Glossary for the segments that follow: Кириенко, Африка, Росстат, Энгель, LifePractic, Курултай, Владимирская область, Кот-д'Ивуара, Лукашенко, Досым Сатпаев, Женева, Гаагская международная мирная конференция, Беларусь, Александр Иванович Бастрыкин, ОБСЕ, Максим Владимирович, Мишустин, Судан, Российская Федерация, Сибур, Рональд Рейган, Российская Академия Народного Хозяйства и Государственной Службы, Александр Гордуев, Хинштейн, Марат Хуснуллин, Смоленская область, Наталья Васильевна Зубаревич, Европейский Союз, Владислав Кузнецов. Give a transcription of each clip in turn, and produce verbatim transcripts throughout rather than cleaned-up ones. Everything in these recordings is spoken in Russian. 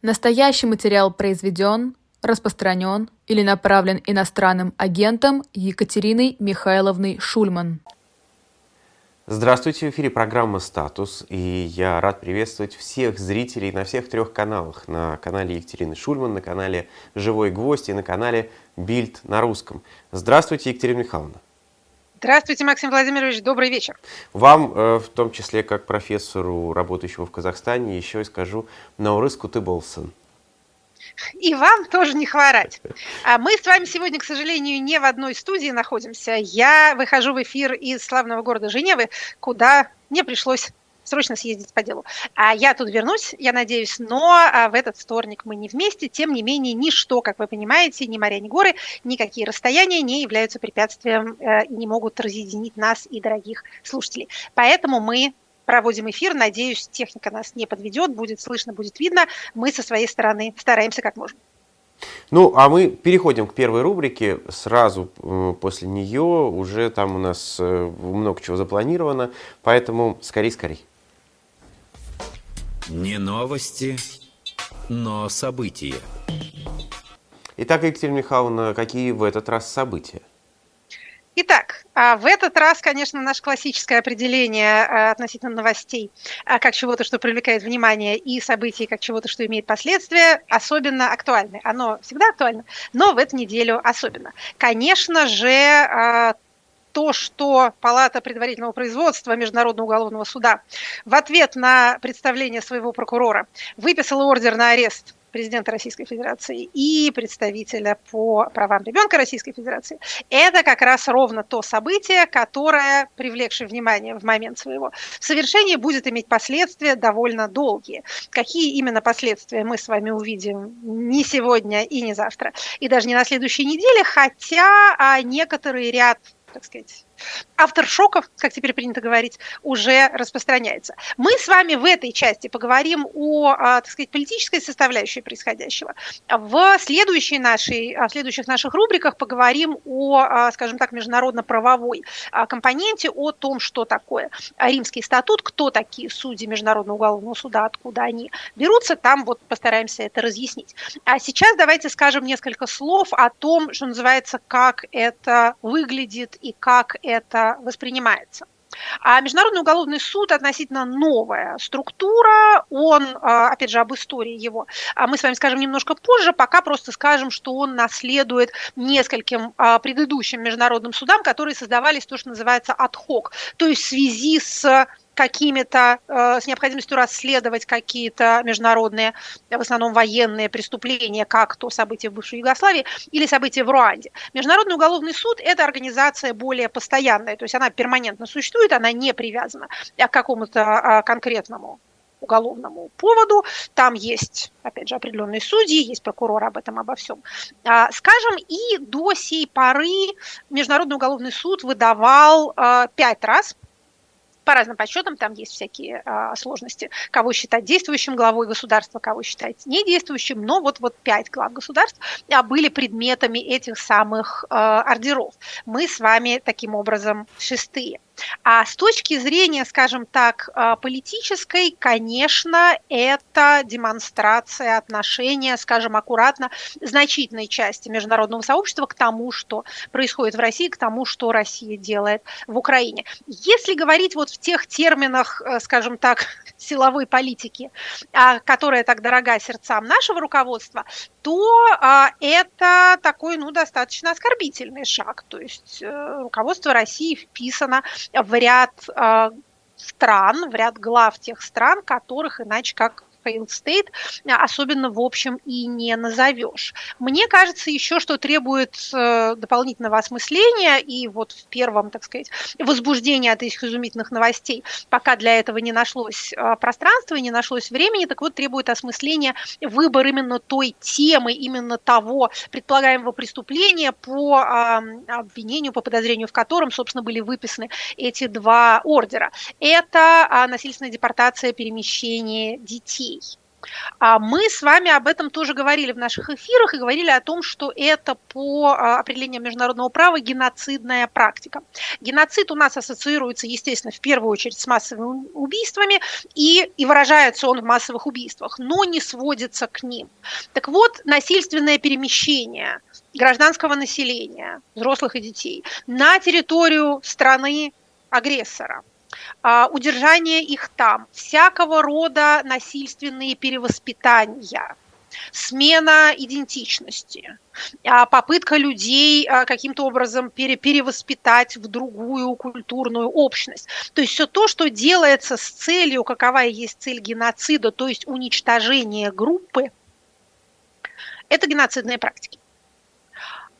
Настоящий материал произведен, распространен или направлен иностранным агентом Екатериной Михайловной Шульман. Здравствуйте, в эфире программа «Статус», и я рад приветствовать всех зрителей на всех трех каналах. На канале Екатерины Шульман, на канале «Живой гвоздь» и на канале «Бильд на русском». Здравствуйте, Екатерина Михайловна. Здравствуйте, Максим Владимирович, добрый вечер. Вам, в том числе как профессору, работающему в Казахстане, еще и скажу «Наурыз Кутыболсын». И вам тоже не хворать. А мы с вами сегодня, к сожалению, не в одной студии находимся. Я выхожу в эфир из славного города Женевы, куда мне пришлось срочно съездить по делу. А я тут вернусь, я надеюсь, но в этот вторник мы не вместе. Тем не менее, ничто, как вы понимаете, ни моря, ни горы, никакие расстояния не являются препятствием и не могут разъединить нас и дорогих слушателей. Поэтому мы проводим эфир. Надеюсь, техника нас не подведет, будет слышно, будет видно. Мы со своей стороны стараемся как можем. Ну, а мы переходим к первой рубрике. Сразу после нее уже там у нас много чего запланировано. Поэтому скорей-скорей. Не новости, но события. Итак, Екатерина Михайловна, какие в этот раз события? Итак, в этот раз, конечно, наше классическое определение относительно новостей как чего-то, что привлекает внимание, и событий как чего-то, что имеет последствия, особенно актуальны. Оно всегда актуально, но в эту неделю особенно. Конечно же, то, что Палата предварительного производства Международного уголовного суда в ответ на представление своего прокурора выписала ордер на арест президента Российской Федерации и представителя по правам ребенка Российской Федерации, это как раз ровно то событие, которое, привлекшее внимание в момент своего совершения, будет иметь последствия довольно долгие. Какие именно последствия мы с вами увидим не сегодня и не завтра, и даже не на следующей неделе, хотя некоторый ряд, так сказать, авторшоков, как теперь принято говорить, уже распространяется. Мы с вами в этой части поговорим о, так сказать, политической составляющей происходящего. В, следующей нашей, в следующих наших рубриках поговорим о, скажем так, международно-правовой компоненте, о том, что такое Римский статут, кто такие судьи Международного уголовного суда, откуда они берутся, там вот постараемся это разъяснить. А сейчас давайте скажем несколько слов о том, что называется, как это выглядит и как это это воспринимается. А Международный уголовный суд относительно новая структура, он, опять же, об истории его мы с вами скажем немножко позже, пока просто скажем, что он наследует нескольким предыдущим международным судам, которые создавались то, что называется ад-хок, то есть в связи с какими-то, с необходимостью расследовать какие-то международные, в основном военные преступления, как то событие в бывшей Югославии или событие в Руанде. Международный уголовный суд – это организация более постоянная, то есть она перманентно существует, она не привязана к какому-то конкретному уголовному поводу. Там есть, опять же, определенные судьи, есть прокурор, об этом, обо всем. Скажем, и до сей поры Международный уголовный суд выдавал пять раз, по разным подсчетам, там есть всякие а, сложности, кого считать действующим главой государства, кого считать недействующим, но вот, вот пять глав государств а, были предметами этих самых а, ордеров. Мы с вами таким образом шестые. А с точки зрения, скажем так, политической, конечно, это демонстрация отношения, скажем, аккуратно, значительной части международного сообщества к тому, что происходит в России, к тому, что Россия делает в Украине. Если говорить вот в тех терминах, скажем так, силовой политики, которая так дорога сердцам нашего руководства, то это такой, ну, достаточно оскорбительный шаг. То есть руководство России вписано в ряд э, стран, в ряд глав тех стран, которых иначе как failed state, особенно в общем и не назовешь. Мне кажется, еще что требует э, дополнительного осмысления, и вот в первом, так сказать, возбуждении от этих изумительных новостей, пока для этого не нашлось э, пространства, не нашлось времени, так вот требует осмысления выбор именно той темы, именно того предполагаемого преступления, по э, обвинению, по подозрению в котором, собственно, были выписаны эти два ордера. Это э, насильственная депортация, перемещение детей. Мы с вами об этом тоже говорили в наших эфирах и говорили о том, что это по определению международного права геноцидная практика. Геноцид у нас ассоциируется, естественно, в первую очередь с массовыми убийствами, и, и выражается он в массовых убийствах, но не сводится к ним. Так вот, насильственное перемещение гражданского населения, взрослых и детей, на территорию страны-агрессора, удержание их там, всякого рода насильственные перевоспитания, смена идентичности, попытка людей каким-то образом перевоспитать в другую культурную общность. То есть все то, что делается с целью, какова есть цель геноцида, то есть уничтожение группы, это геноцидные практики.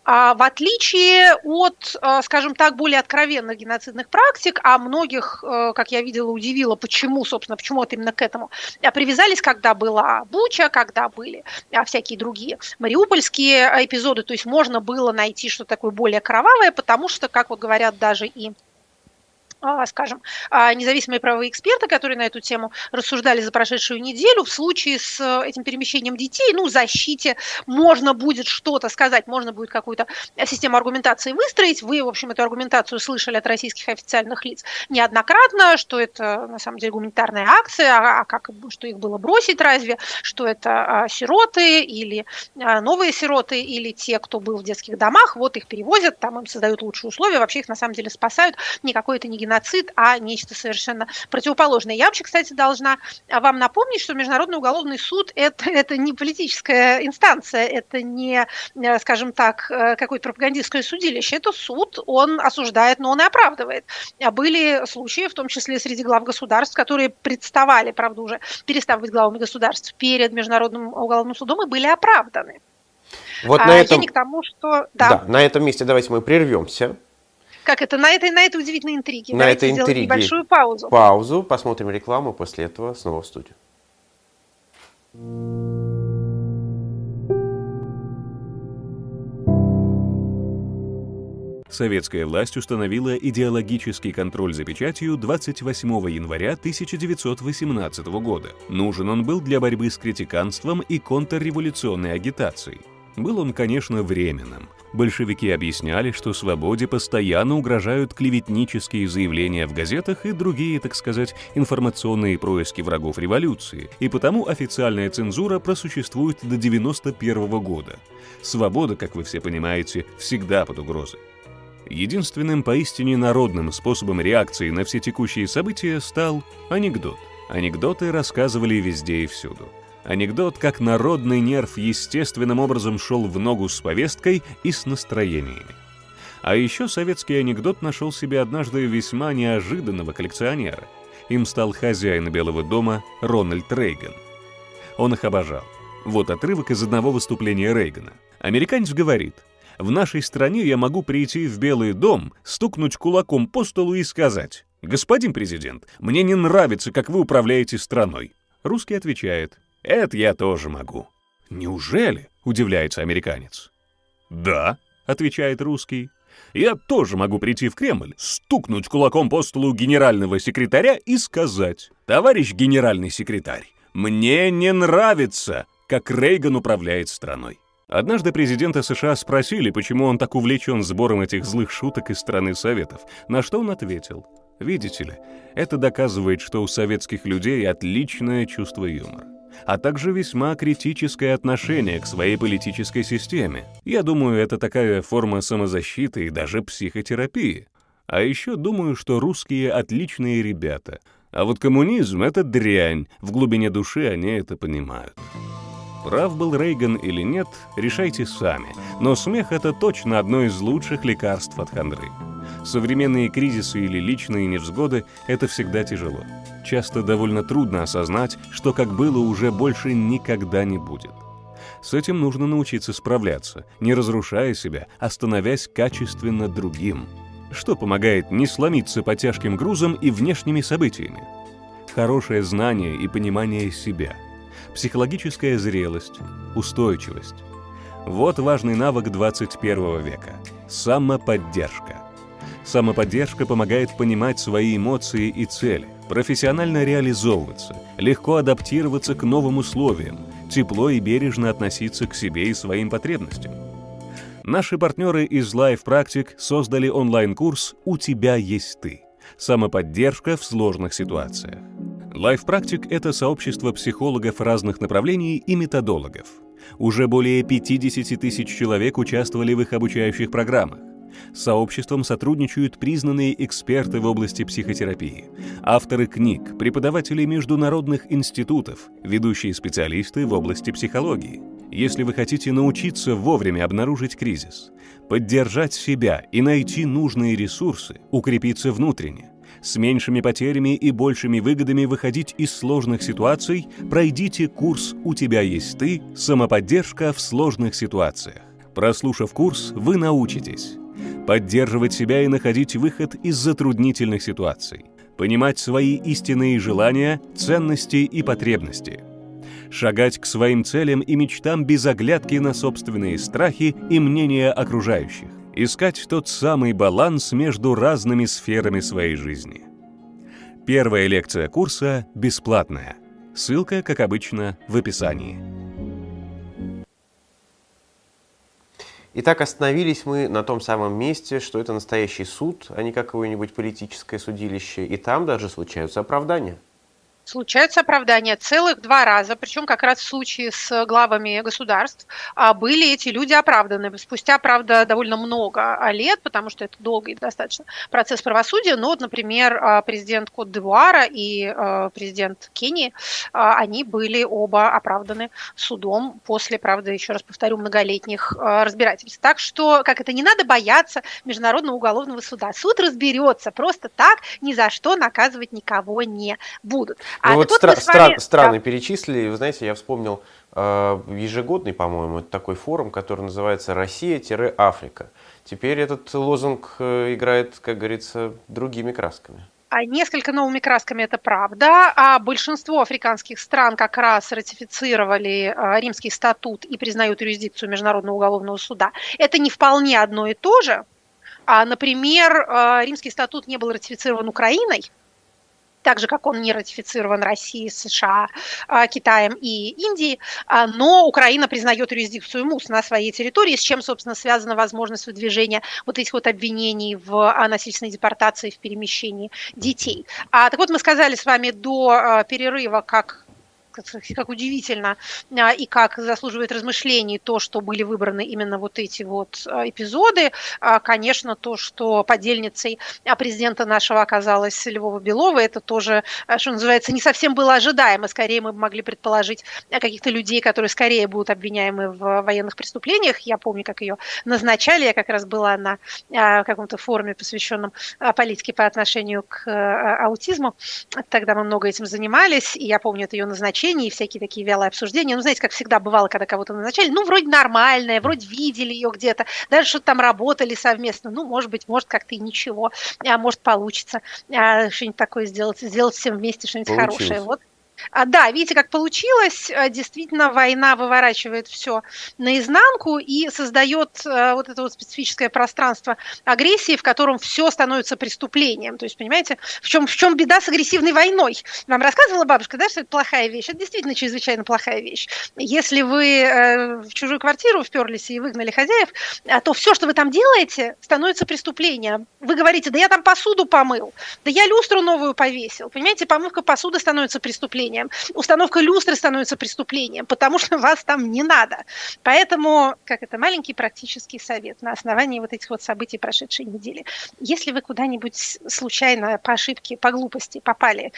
В отличие от, скажем так, более откровенных геноцидных практик, а многих, как я видела, удивило, почему, собственно, почему вот именно к этому привязались, когда была Буча, когда были всякие другие мариупольские эпизоды, то есть можно было найти что-то такое более кровавое, потому что, как вот говорят даже и, скажем, независимые правовые эксперты, которые на эту тему рассуждали за прошедшую неделю, в случае с этим перемещением детей, ну, защите можно будет что-то сказать, можно будет какую-то систему аргументации выстроить. Вы, в общем, эту аргументацию слышали от российских официальных лиц неоднократно, что это, на самом деле, гуманитарная акция, а как, что их было бросить разве, что это сироты или новые сироты, или те, кто был в детских домах, вот их перевозят, там им создают лучшие условия, вообще их, на самом деле, спасают, никакой это не геноцид. Геноцид, а нечто совершенно противоположное. Я вообще, кстати, должна вам напомнить, что Международный уголовный суд это, – это не политическая инстанция, это не, скажем так, какое-то пропагандистское судилище. Это суд, он осуждает, но он и оправдывает. Были случаи, в том числе среди глав государств, которые представали, правда, уже перестав быть главами государств перед Международным уголовным судом и были оправданы. Вот на этом... Я не к тому, что… Да. Да, на этом месте давайте мы прервемся. Как это? На этой, на этой удивительной интриге. На Давайте этой интриге. Небольшую паузу. Паузу. Посмотрим рекламу, после этого снова в студию. Советская власть установила идеологический контроль за печатью двадцать восьмого января тысяча девятьсот восемнадцатого года. Нужен он был для борьбы с критиканством и контрреволюционной агитацией. Был он, конечно, временным. Большевики объясняли, что свободе постоянно угрожают клеветнические заявления в газетах и другие, так сказать, информационные происки врагов революции, и потому официальная цензура просуществует до девяносто первого года. Свобода, как вы все понимаете, всегда под угрозой. Единственным поистине народным способом реакции на все текущие события стал анекдот. Анекдоты рассказывали везде и всюду. Анекдот, как народный нерв, естественным образом шел в ногу с повесткой и с настроениями. А еще советский анекдот нашел себе однажды весьма неожиданного коллекционера. Им стал хозяин Белого дома Рональд Рейган. Он их обожал. Вот отрывок из одного выступления Рейгана. Американец говорит: «В нашей стране я могу прийти в Белый дом, стукнуть кулаком по столу и сказать: господин президент, мне не нравится, как вы управляете страной». Русский отвечает: «Это я тоже могу». «Неужели?» — удивляется американец. «Да», — отвечает русский. «Я тоже могу прийти в Кремль, стукнуть кулаком по столу генерального секретаря и сказать: товарищ генеральный секретарь, мне не нравится, как Рейган управляет страной». Однажды президента США спросили, почему он так увлечен сбором этих злых шуток из страны Советов, на что он ответил: «Видите ли, это доказывает, что у советских людей отличное чувство юмора, а также весьма критическое отношение к своей политической системе. Я думаю, это такая форма самозащиты и даже психотерапии. А еще думаю, что русские отличные ребята. А вот коммунизм — это дрянь, в глубине души они это понимают». Прав был Рейган или нет, решайте сами, но смех — это точно одно из лучших лекарств от хандры. Современные кризисы или личные невзгоды — это всегда тяжело. Часто довольно трудно осознать, что как было, уже больше никогда не будет. С этим нужно научиться справляться, не разрушая себя, а становясь качественно другим. Что помогает не сломиться под тяжким грузом и внешними событиями? Хорошее знание и понимание себя, психологическая зрелость, устойчивость. Вот важный навык двадцать первого века – самоподдержка. Самоподдержка помогает понимать свои эмоции и цели, профессионально реализовываться, легко адаптироваться к новым условиям, тепло и бережно относиться к себе и своим потребностям. Наши партнеры из LifePractic создали онлайн-курс «У тебя есть ты. Самоподдержка в сложных ситуациях». LifePractic – это сообщество психологов разных направлений и методологов. Уже более пятидесяти тысяч человек участвовали в их обучающих программах. С сообществом сотрудничают признанные эксперты в области психотерапии, авторы книг, преподаватели международных институтов, ведущие специалисты в области психологии. Если вы хотите научиться вовремя обнаружить кризис, поддержать себя и найти нужные ресурсы, укрепиться внутренне, с меньшими потерями и большими выгодами выходить из сложных ситуаций, пройдите курс «У тебя есть ты. Самоподдержка в сложных ситуациях». Прослушав курс, вы научитесь поддерживать себя и находить выход из затруднительных ситуаций, понимать свои истинные желания, ценности и потребности, шагать к своим целям и мечтам без оглядки на собственные страхи и мнения окружающих, искать тот самый баланс между разными сферами своей жизни. Первая лекция курса бесплатная. Ссылка, как обычно, в описании. Итак, остановились мы на том самом месте, что это настоящий суд, а не какое-нибудь политическое судилище, и там даже случаются оправдания. Случаются оправдания целых два раза, причем как раз в случае с главами государств были эти люди оправданы. Спустя, правда, довольно много лет, потому что это долгий достаточно процесс правосудия, но, например, президент Кот-д'Ивуара и президент Кении, они были оба оправданы судом после, правда, еще раз повторю, многолетних разбирательств. Так что, как это, не надо бояться Международного уголовного суда. Суд разберется, просто так ни за что наказывать никого не будут. А вот стра- вами... страны да. перечислили, вы знаете, я вспомнил э, ежегодный, по-моему, такой форум, который называется «Россия-Африка». Теперь этот лозунг играет, как говорится, другими красками. Несколько новыми красками, это правда. А большинство африканских стран как раз ратифицировали Римский статут и признают юрисдикцию Международного уголовного суда. Это не вполне одно и то же. А, например, Римский статут не был ратифицирован Украиной, так же, как он не ратифицирован Россией, США, Китаем и Индией, но Украина признает юрисдикцию МУС на своей территории, с чем, собственно, связана возможность выдвижения вот этих вот обвинений в насильственной депортации, в перемещении детей. А, так вот, мы сказали с вами до перерыва, как... как удивительно и как заслуживает размышлений то, что были выбраны именно вот эти вот эпизоды. Конечно, то, что подельницей президента нашего оказалась Львова Белова, это тоже, что называется, не совсем было ожидаемо. Скорее мы могли предположить каких-то людей, которые скорее будут обвиняемы в военных преступлениях. Я помню, как ее назначали. Я как раз была на каком-то форуме, посвященном политике по отношению к аутизму. Тогда мы много этим занимались, и я помню это ее назначение и всякие такие вялые обсуждения. Ну, знаете, как всегда бывало, когда кого-то назначали, ну, вроде нормальная, вроде видели ее где-то, даже что-то там работали совместно, ну, может быть, может как-то и ничего, а может получится а, что-нибудь такое сделать, сделать всем вместе что-нибудь Получилось. Хорошее. Вот. Да, видите, как получилось. Действительно, война выворачивает все наизнанку и создает вот это вот специфическое пространство агрессии, в котором все становится преступлением. То есть, понимаете, в чем, в чем беда с агрессивной войной? Вам рассказывала бабушка, да, что это плохая вещь? Это действительно чрезвычайно плохая вещь. Если вы в чужую квартиру вперлись и выгнали хозяев, то все, что вы там делаете, становится преступлением. Вы говорите: да я там посуду помыл, да я люстру новую повесил. Понимаете, помывка посуды становится преступлением. Установка люстры становится преступлением, потому что вас там не надо. Поэтому, как это, маленький практический совет на основании вот этих вот событий прошедшей недели. Если вы куда-нибудь случайно, по ошибке, по глупости попали,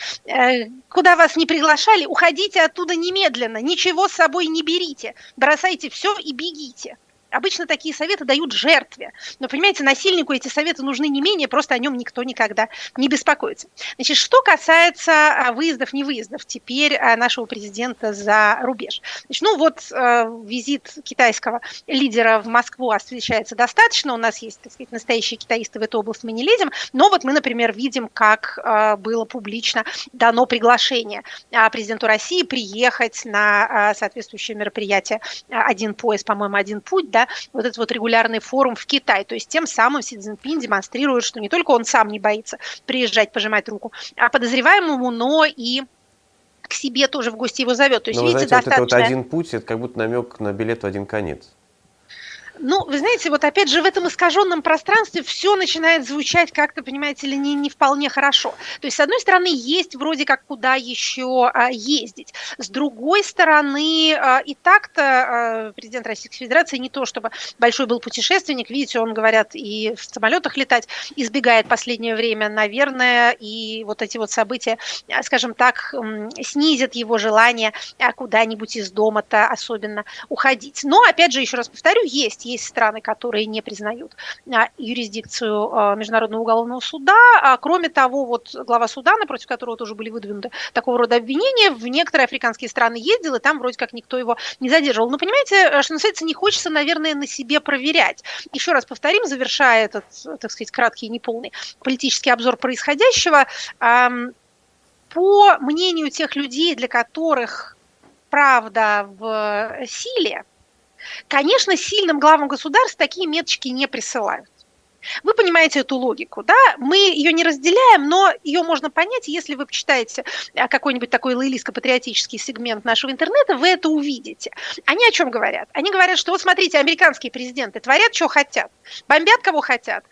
куда вас не приглашали, уходите оттуда немедленно, ничего с собой не берите, бросайте все и бегите. Обычно такие советы дают жертве. Но, понимаете, насильнику эти советы нужны не менее, просто о нем никто никогда не беспокоится. Значит, что касается выездов-невыездов теперь нашего президента за рубеж. Значит, ну вот визит китайского лидера в Москву освещается достаточно. У нас есть, так сказать, настоящие китаисты, в эту область мы не лезем. Но вот мы, например, видим, как было публично дано приглашение президенту России приехать на соответствующее мероприятие «Один пояс», по-моему, «Один путь», да, да, вот этот вот регулярный форум в Китай. То есть тем самым Си Цзиньпин демонстрирует, что не только он сам не боится приезжать, пожимать руку, а подозреваемому, но и к себе тоже в гости его зовет. То есть, но, видите, знаете, достаточно... вот это вот один путь, это как будто намек на билет в один конец. Ну, вы знаете, вот опять же в этом искаженном пространстве все начинает звучать как-то, понимаете ли, не, не вполне хорошо. То есть, с одной стороны, есть вроде как куда еще а, ездить. С другой стороны, а, и так-то а, президент Российской Федерации не то чтобы большой был путешественник. Видите, он, говорят, и в самолетах летать избегает последнее время, наверное, и вот эти вот события, скажем так, снизят его желание куда-нибудь из дома-то особенно уходить. Но, опять же, еще раз повторю, есть Есть страны, которые не признают юрисдикцию Международного уголовного суда. Кроме того, вот глава Судана, против которого тоже были выдвинуты такого рода обвинения, в некоторые африканские страны ездил, и там вроде как никто его не задерживал. Но понимаете, что называется, не хочется, наверное, на себе проверять. Еще раз повторим, завершая этот, так сказать, краткий и неполный политический обзор происходящего, по мнению тех людей, для которых правда в силе, конечно, сильным главам государств такие меточки не присылают. Вы понимаете эту логику, да? Мы ее не разделяем, но ее можно понять, если вы почитаете какой-нибудь такой лоялистско-патриотический сегмент нашего интернета, вы это увидите. Они о чем говорят? Они говорят, что вот смотрите, американские президенты творят, что хотят, бомбят, кого хотят,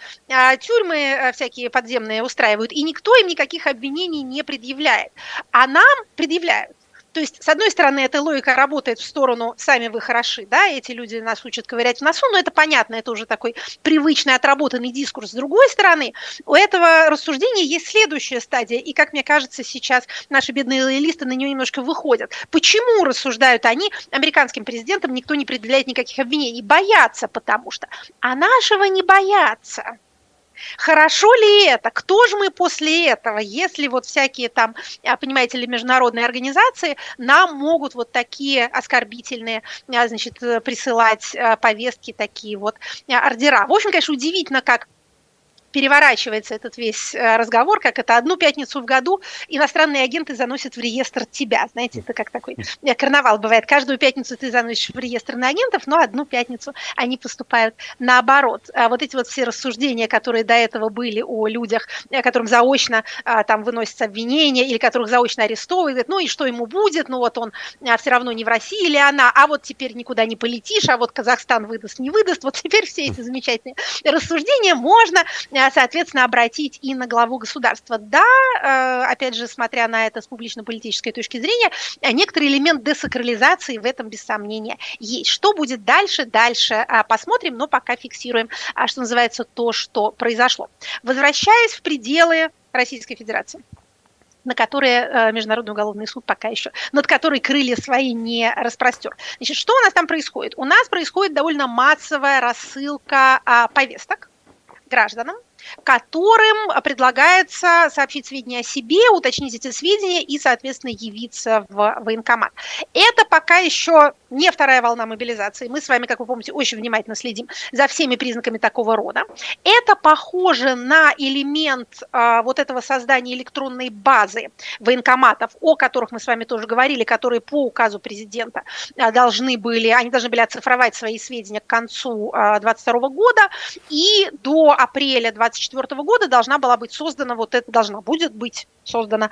тюрьмы всякие подземные устраивают, и никто им никаких обвинений не предъявляет, а нам предъявляют. То есть, с одной стороны, эта логика работает в сторону «сами вы хороши», да, эти люди нас учат ковырять в носу, но это понятно, это уже такой привычный, отработанный дискурс. С другой стороны, у этого рассуждения есть следующая стадия, и, как мне кажется, сейчас наши бедные лоялисты на нее немножко выходят. Почему, рассуждают они, американским президентам никто не предъявляет никаких обвинений? Боятся, потому что. А нашего не боятся. Хорошо ли это? Кто же мы после этого, если вот всякие там, понимаете ли, международные организации нам могут вот такие оскорбительные, значит, присылать повестки, такие вот ордера. В общем, конечно, удивительно, как переворачивается этот весь разговор, как это одну пятницу в году иностранные агенты заносят в реестр тебя. Знаете, это как такой карнавал бывает. Каждую пятницу ты заносишь в реестр на агентов, но одну пятницу они поступают наоборот. Вот эти вот все рассуждения, которые до этого были о людях, которым заочно там выносятся обвинения или которых заочно арестовывают, ну и что ему будет, ну вот он все равно не в России или она, а вот теперь никуда не полетишь, а вот Казахстан выдаст, не выдаст. Вот теперь все эти замечательные рассуждения можно... соответственно, обратить и на главу государства. Да, опять же, смотря на это с публично-политической точки зрения, некоторый элемент десакрализации в этом, без сомнения, есть. Что будет дальше? Дальше посмотрим, но пока фиксируем, что называется, то, что произошло. Возвращаясь в пределы Российской Федерации, на которые Международный уголовный суд пока еще, над которой крылья свои не распростер. Значит, что у нас там происходит? У нас происходит довольно массовая рассылка повесток гражданам, которым предлагается сообщить сведения о себе, уточнить эти сведения и, соответственно, явиться в военкомат. Это пока еще не вторая волна мобилизации. Мы с вами, как вы помните, очень внимательно следим за всеми признаками такого рода. Это похоже на элемент а, вот этого создания электронной базы военкоматов, о которых мы с вами тоже говорили, которые по указу президента должны были, они должны были оцифровать свои сведения к концу две тысячи двадцать второго года, и до апреля две тысячи двадцать четвёртого года должна была быть создана, вот это должна будет быть создана,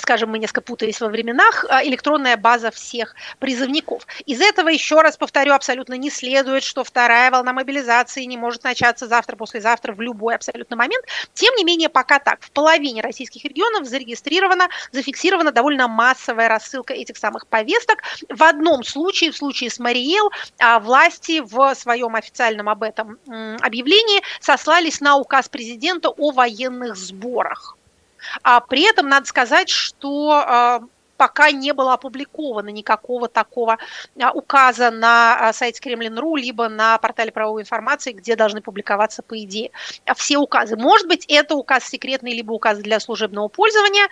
скажем, мы несколько путались во временах, электронная база всех призывников. Из этого, еще раз повторю, абсолютно не следует, что вторая волна мобилизации не может начаться завтра, послезавтра, в любой абсолютно момент. Тем не менее, пока так. В половине российских регионов зарегистрирована, зафиксирована довольно массовая рассылка этих самых повесток. В одном случае, в случае с Мариэл, власти в своем официальном об этом объявлении сослались на указ президента о военных сборах. А при этом надо сказать, что пока не было опубликовано никакого такого указа на сайте Кремлин точка ру, либо на портале правовой информации, где должны публиковаться, по идее, все указы. Может быть, это указ секретный, либо указ для служебного пользования,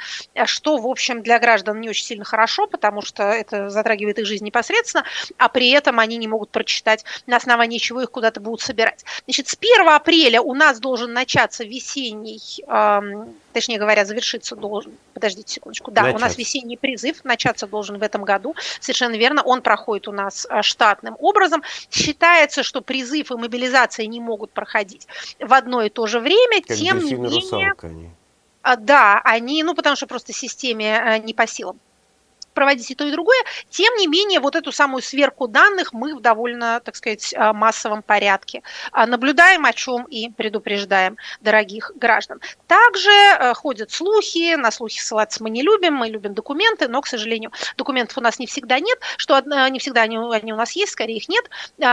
что, в общем, для граждан не очень сильно хорошо, потому что это затрагивает их жизнь непосредственно, а при этом они не могут прочитать, на основании чего их куда-то будут собирать. Значит, с первого апреля у нас должен начаться весенний... Эм, точнее говоря, завершиться должен, подождите секундочку, да, начаться. У нас весенний призыв, начаться должен в этом году, совершенно верно, он проходит у нас штатным образом. Считается, что призыв и мобилизация не могут проходить в одно и то же время, как тем не менее... Русалка, они. Да, они, ну потому что просто системе не по силам проводить и то, и другое. Тем не менее, вот эту самую сверку данных мы в довольно, так сказать, массовом порядке наблюдаем, о чем и предупреждаем дорогих граждан. Также ходят слухи, на слухи ссылаться мы не любим, мы любим документы, но, к сожалению, документов у нас не всегда нет, что не всегда они, они у нас есть, скорее их нет,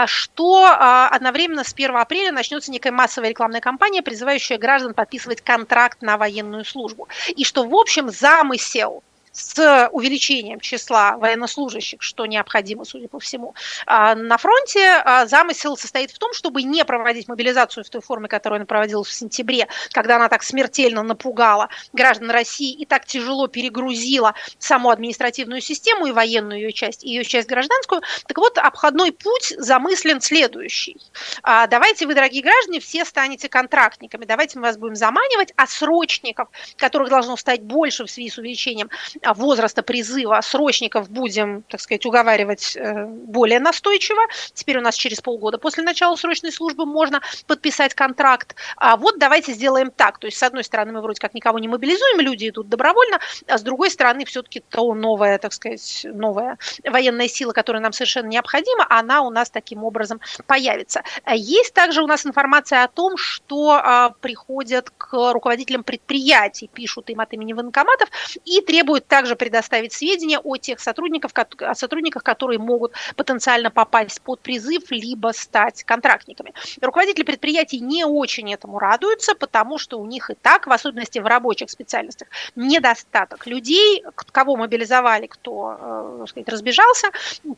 что одновременно с первого апреля начнется некая массовая рекламная кампания, призывающая граждан подписывать контракт на военную службу. И что, в общем, замысел с увеличением числа военнослужащих, что необходимо, судя по всему, на фронте, замысел состоит в том, чтобы не проводить мобилизацию в той форме, которую она проводилась в сентябре, когда она так смертельно напугала граждан России и так тяжело перегрузила саму административную систему и военную ее часть, и ее часть гражданскую. Так вот, обходной путь замыслен следующий. Давайте вы, дорогие граждане, все станете контрактниками, давайте мы вас будем заманивать, а срочников, которых должно стать больше в связи с увеличением возраста призыва, срочников будем, так сказать, уговаривать более настойчиво. Теперь у нас через полгода после начала срочной службы можно подписать контракт. А вот давайте сделаем так. То есть, с одной стороны, мы вроде как никого не мобилизуем, люди идут добровольно, а с другой стороны, все-таки то новая, так сказать, новая военная сила, которая нам совершенно необходима, она у нас таким образом появится. Есть также у нас информация о том, что приходят к руководителям предприятий, пишут им от имени военкоматов и требуют также предоставить сведения о тех сотрудниках, о сотрудниках, которые могут потенциально попасть под призыв, либо стать контрактниками. Руководители предприятий не очень этому радуются, потому что у них и так, в особенности в рабочих специальностях, недостаток людей, кого мобилизовали, кто, так сказать, разбежался.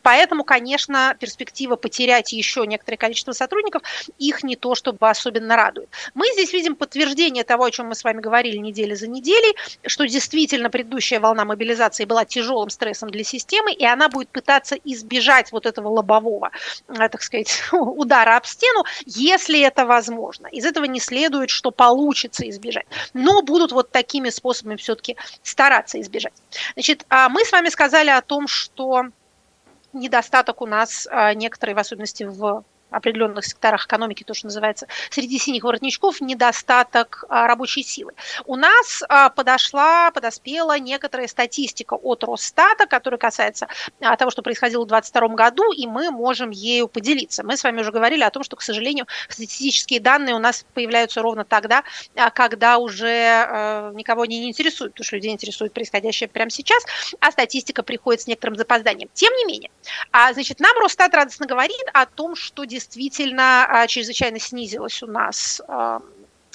Поэтому, конечно, перспектива потерять еще некоторое количество сотрудников их не то чтобы особенно радует. Мы здесь видим подтверждение того, о чем мы с вами говорили неделя за неделей, что действительно предыдущая волна мобилизации была тяжелым стрессом для системы, и она будет пытаться избежать вот этого лобового, так сказать, удара об стену, если это возможно. Из этого не следует, что получится избежать, но будут вот такими способами все-таки стараться избежать. Значит, мы с вами сказали о том, что недостаток у нас некоторые, в особенности в определенных секторах экономики, то, что называется, среди синих воротничков, недостаток рабочей силы. У нас подошла, подоспела некоторая статистика от Росстата, которая касается того, что происходило в две тысячи двадцать втором году, и мы можем ею поделиться. Мы с вами уже говорили о том, что, к сожалению, статистические данные у нас появляются ровно тогда, когда уже никого они не интересуют, потому что людей интересует происходящее прямо сейчас, а статистика приходит с некоторым запозданием. Тем не менее, значит, нам Росстат радостно говорит о том, что действительно чрезвычайно снизилась у нас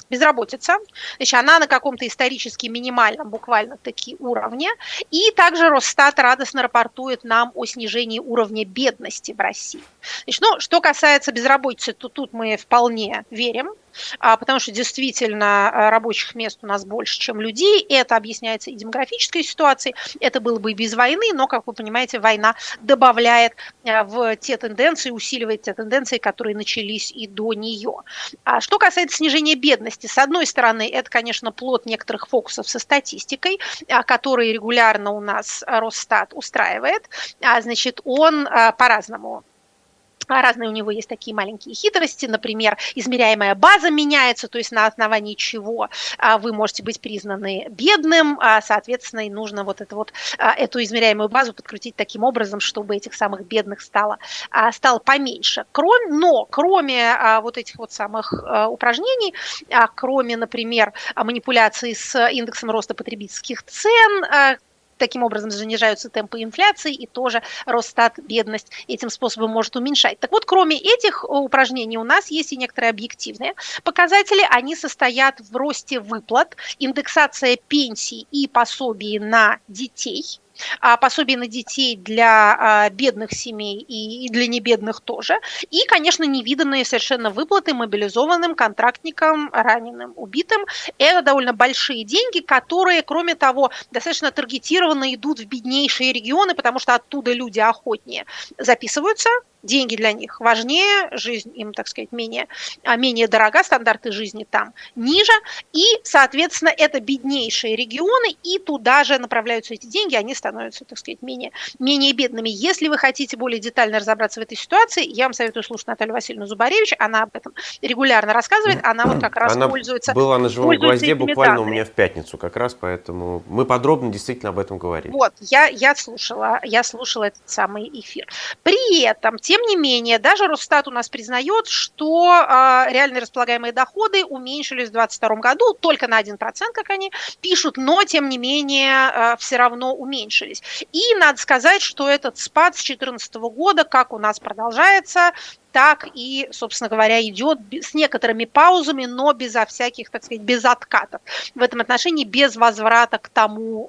безработица. Значит, она на каком-то исторически минимальном буквально-таки уровне. И также Росстат радостно рапортует нам о снижении уровня бедности в России. Значит, ну, что касается безработицы, то тут мы вполне верим, потому что действительно рабочих мест у нас больше, чем людей. Это объясняется и демографической ситуацией. Это было бы и без войны, но, как вы понимаете, война добавляет в те тенденции, усиливает те тенденции, которые начались и до нее. А что касается снижения бедности, с одной стороны, это, конечно, плод некоторых фокусов со статистикой, которые регулярно у нас Росстат устраивает. Значит, он по-разному... Разные у него есть такие маленькие хитрости, например, измеряемая база меняется, то есть на основании чего вы можете быть признаны бедным, соответственно, и нужно вот, это вот эту измеряемую базу подкрутить таким образом, чтобы этих самых бедных стало, стало поменьше. Кроме, но кроме вот этих вот самых упражнений, кроме, например, манипуляций с индексом роста потребительских цен, таким образом занижаются темпы инфляции, и тоже Росстат бедность этим способом может уменьшать. Так вот, кроме этих упражнений у нас есть и некоторые объективные показатели. Они состоят в росте выплат, индексация пенсий и пособий на детей. Пособие на детей для бедных семей и для небедных тоже. И, конечно, невиданные совершенно выплаты мобилизованным, контрактникам, раненым, убитым. Это довольно большие деньги, которые, кроме того, достаточно таргетированно идут в беднейшие регионы, потому что оттуда люди охотнее записываются деньги для них важнее, жизнь им, так сказать, менее, менее дорога, стандарты жизни там ниже, и, соответственно, это беднейшие регионы, и туда же направляются эти деньги, они становятся, так сказать, менее, менее бедными. Если вы хотите более детально разобраться в этой ситуации, я вам советую слушать Наталью Васильевну Зубаревич, она об этом регулярно рассказывает, она вот как раз она пользуется... Была на «Живом гвозде» буквально данными. У меня в пятницу как раз, поэтому мы подробно действительно об этом говорили. Вот, я, я, слушала, я слушала этот самый эфир. При этом, тем не менее, даже Росстат у нас признает, что э, реальные располагаемые доходы уменьшились в две тысячи двадцать втором году только на один процент, как они пишут, но, тем не менее, э, все равно уменьшились. И надо сказать, что этот спад с две тысячи четырнадцатого года, как у нас продолжается, так и, собственно говоря, идет с некоторыми паузами, но безо всяких, так сказать, без откатов. В этом отношении без возврата к тому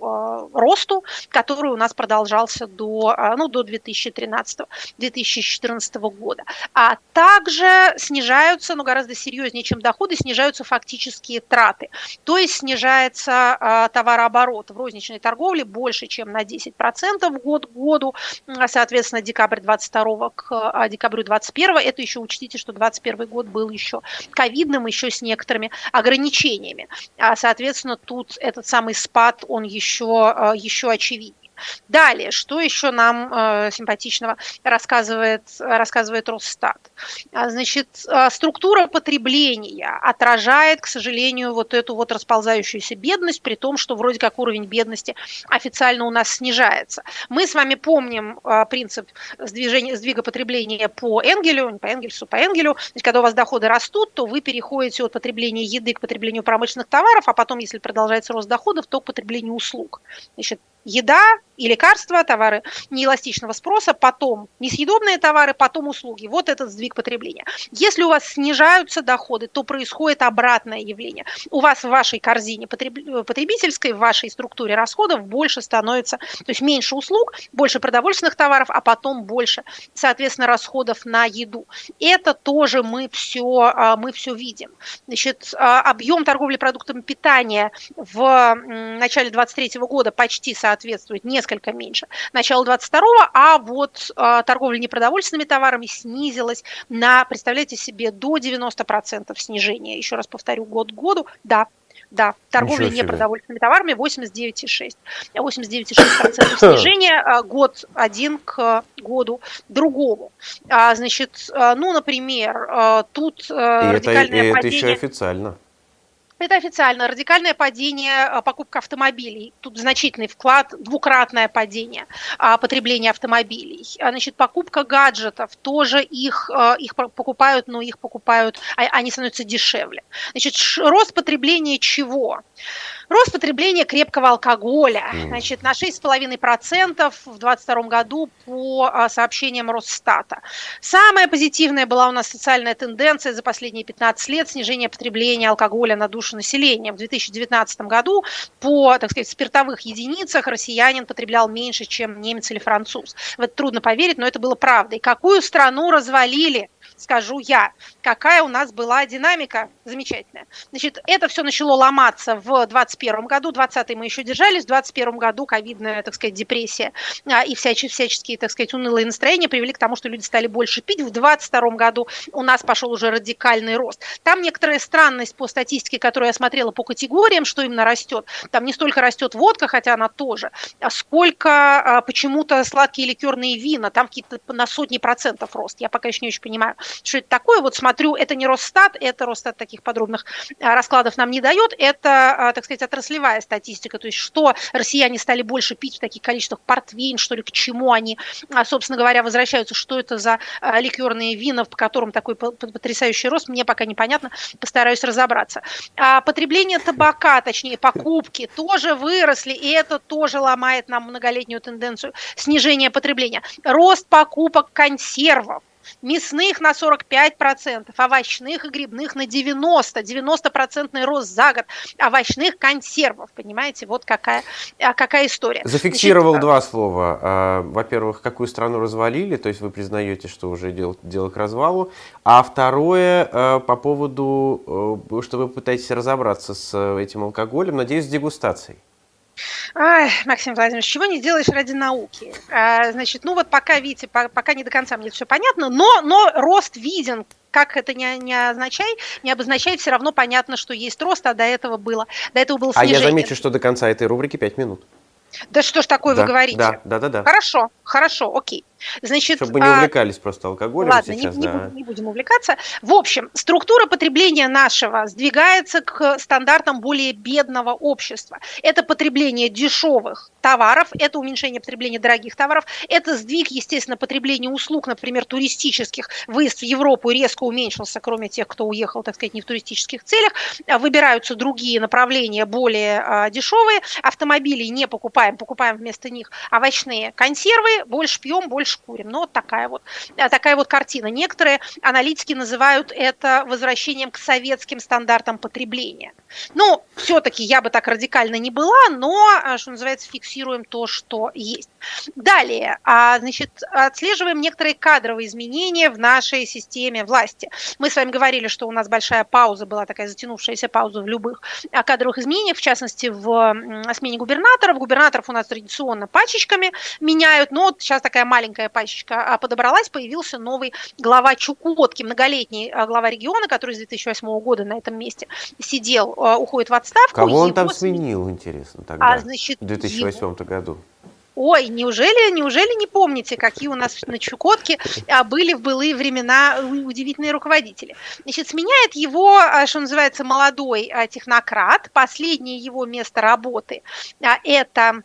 э, росту, который у нас продолжался до, э, ну, до две тысячи тринадцатого — две тысячи четырнадцатого года. А также снижаются, ну, гораздо серьезнее, чем доходы, снижаются фактические траты. То есть снижается э, товарооборот в розничной торговле больше, чем на десять процентов год к году. Соответственно, декабрь двадцать второго к э, декабрю двадцать первого. Это еще учтите, что двадцать первый год был еще ковидным, еще с некоторыми ограничениями. Соответственно, тут этот самый спад, он еще, еще очевиден. Далее, что еще нам э, симпатичного рассказывает, рассказывает Росстат? Значит, структура потребления отражает, к сожалению, вот эту вот расползающуюся бедность, при том, что вроде как уровень бедности официально у нас снижается. Мы с вами помним э, принцип сдвижения, сдвига потребления по Энгелю, не по Энгельсу, по Энгелю. Значит, когда у вас доходы растут, то вы переходите от потребления еды к потреблению промышленных товаров, а потом, если продолжается рост доходов, то к потреблению услуг. Значит, еда и лекарства, товары неэластичного спроса, потом несъедобные товары, потом услуги. Вот этот сдвиг потребления. Если у вас снижаются доходы, то происходит обратное явление. У вас в вашей корзине потребительской, в вашей структуре расходов больше становится, то есть меньше услуг, больше продовольственных товаров, а потом больше, соответственно, расходов на еду. Это тоже мы все, мы все видим. Значит, объем торговли продуктами питания в начале две тысячи двадцать третьего года почти соответствует соответствует несколько меньше начала двадцать второго, а вот э, торговля непродовольственными товарами снизилась на, представляете себе, до девяноста процентов снижения. Еще раз повторю, год к году, да, да, торговля непродовольственными товарами восемьдесят девять и шесть процентов. восемьдесят девять и шесть процентов снижения год один к году другому. А, значит, ну, например, тут и радикальное это, падение... Это еще официально. Это официально радикальное падение покупки автомобилей. Тут значительный вклад, двукратное падение потребления автомобилей. Значит, покупка гаджетов, тоже их, их покупают, но их покупают, они становятся дешевле. Значит, рост потребления чего? Рост потребления крепкого алкоголя, значит, на шесть и пять десятых процента в две тысячи двадцать втором году по сообщениям Росстата. Самая позитивная была у нас социальная тенденция за последние пятнадцать лет — снижение потребления алкоголя на душу населения. В две тысячи девятнадцатом году по, так сказать, спиртовых единицах россиянин потреблял меньше, чем немец или француз. Вот трудно поверить, но это было правдой. Какую страну развалили? Скажу я, какая у нас была динамика замечательная. Значит, это все начало ломаться в двадцать первом году, двадцатый мы еще держались, в двадцать первом году ковидная, так сказать, депрессия и всяческие, всяческие, так сказать, унылые настроения привели к тому, что люди стали больше пить. В двадцать втором году у нас пошел уже радикальный рост. Там некоторая странность по статистике, которую я смотрела по категориям, что именно растет. Там не столько растет водка, хотя она тоже, сколько почему-то сладкие ликерные вина, там какие-то на сотни процентов рост. Я пока еще не очень понимаю, что это такое. Вот смотрю, это не Росстат, это Росстат таких подробных раскладов нам не дает, это, так сказать, отраслевая статистика, то есть что россияне стали больше пить в таких количествах портвейн, что ли, к чему они, собственно говоря, возвращаются, что это за ликерные вина, по которым такой потрясающий рост, мне пока непонятно, постараюсь разобраться. Потребление табака, точнее, покупки тоже выросли, и это тоже ломает нам многолетнюю тенденцию снижения потребления. Рост покупок консервов, мясных на сорок пять процентов, овощных и грибных на девяносто процентов, девяностопроцентный рост за год овощных консервов, понимаете, вот какая, какая история. Зафиксировал, значит, два слова. Во-первых, какую страну развалили, то есть вы признаете, что уже дело, дело к развалу, а второе, по поводу, что вы пытаетесь разобраться с этим алкоголем, надеюсь, с дегустацией. Ай, Максим Владимирович, чего не делаешь ради науки? А, значит, ну вот пока, видите, пока не до конца мне все понятно, но, но рост виден. Как это не, не означает, не обозначает, все равно понятно, что есть рост, а до этого было, до этого было снижение. А я замечу, что до конца этой рубрики пять минут. Да что ж такое, да, вы говорите? Да, да, да, да. Хорошо, хорошо, окей. Значит, чтобы не увлекались а... просто алкоголем. Ладно, сейчас, не, да. не будем увлекаться. В общем, структура потребления нашего сдвигается к стандартам более бедного общества. Это потребление дешевых товаров, это уменьшение потребления дорогих товаров, это сдвиг, естественно, потребления услуг, например, туристических. Выезд в Европу резко уменьшился, кроме тех, кто уехал, так сказать, не в туристических целях. Выбираются другие направления, более а, дешевые. Автомобили не покупаем, покупаем вместо них овощные консервы, больше пьем, больше курим. Ну, вот такая вот, такая вот картина. Некоторые аналитики называют это возвращением к советским стандартам потребления. Ну, все-таки я бы так радикально не была, но, что называется, фиксируем то, что есть. Далее, значит, отслеживаем некоторые кадровые изменения в нашей системе власти. Мы с вами говорили, что у нас большая пауза была, такая затянувшаяся пауза в любых кадровых изменениях, в частности, в смене губернаторов. Губернаторов у нас традиционно пачечками меняют, но вот сейчас такая маленькая пачечка подобралась, появился новый глава Чукотки, многолетний глава региона, который с две тысячи восьмого года на этом месте сидел, уходит в отставку. Кого он там сменил, интересно, тогда, а, значит, в две тысячи восьмом году? Ой, неужели, неужели не помните, какие у нас на Чукотке были в былые времена удивительные руководители? Значит, сменяет его, что называется, молодой технократ. Последнее его место работы – это...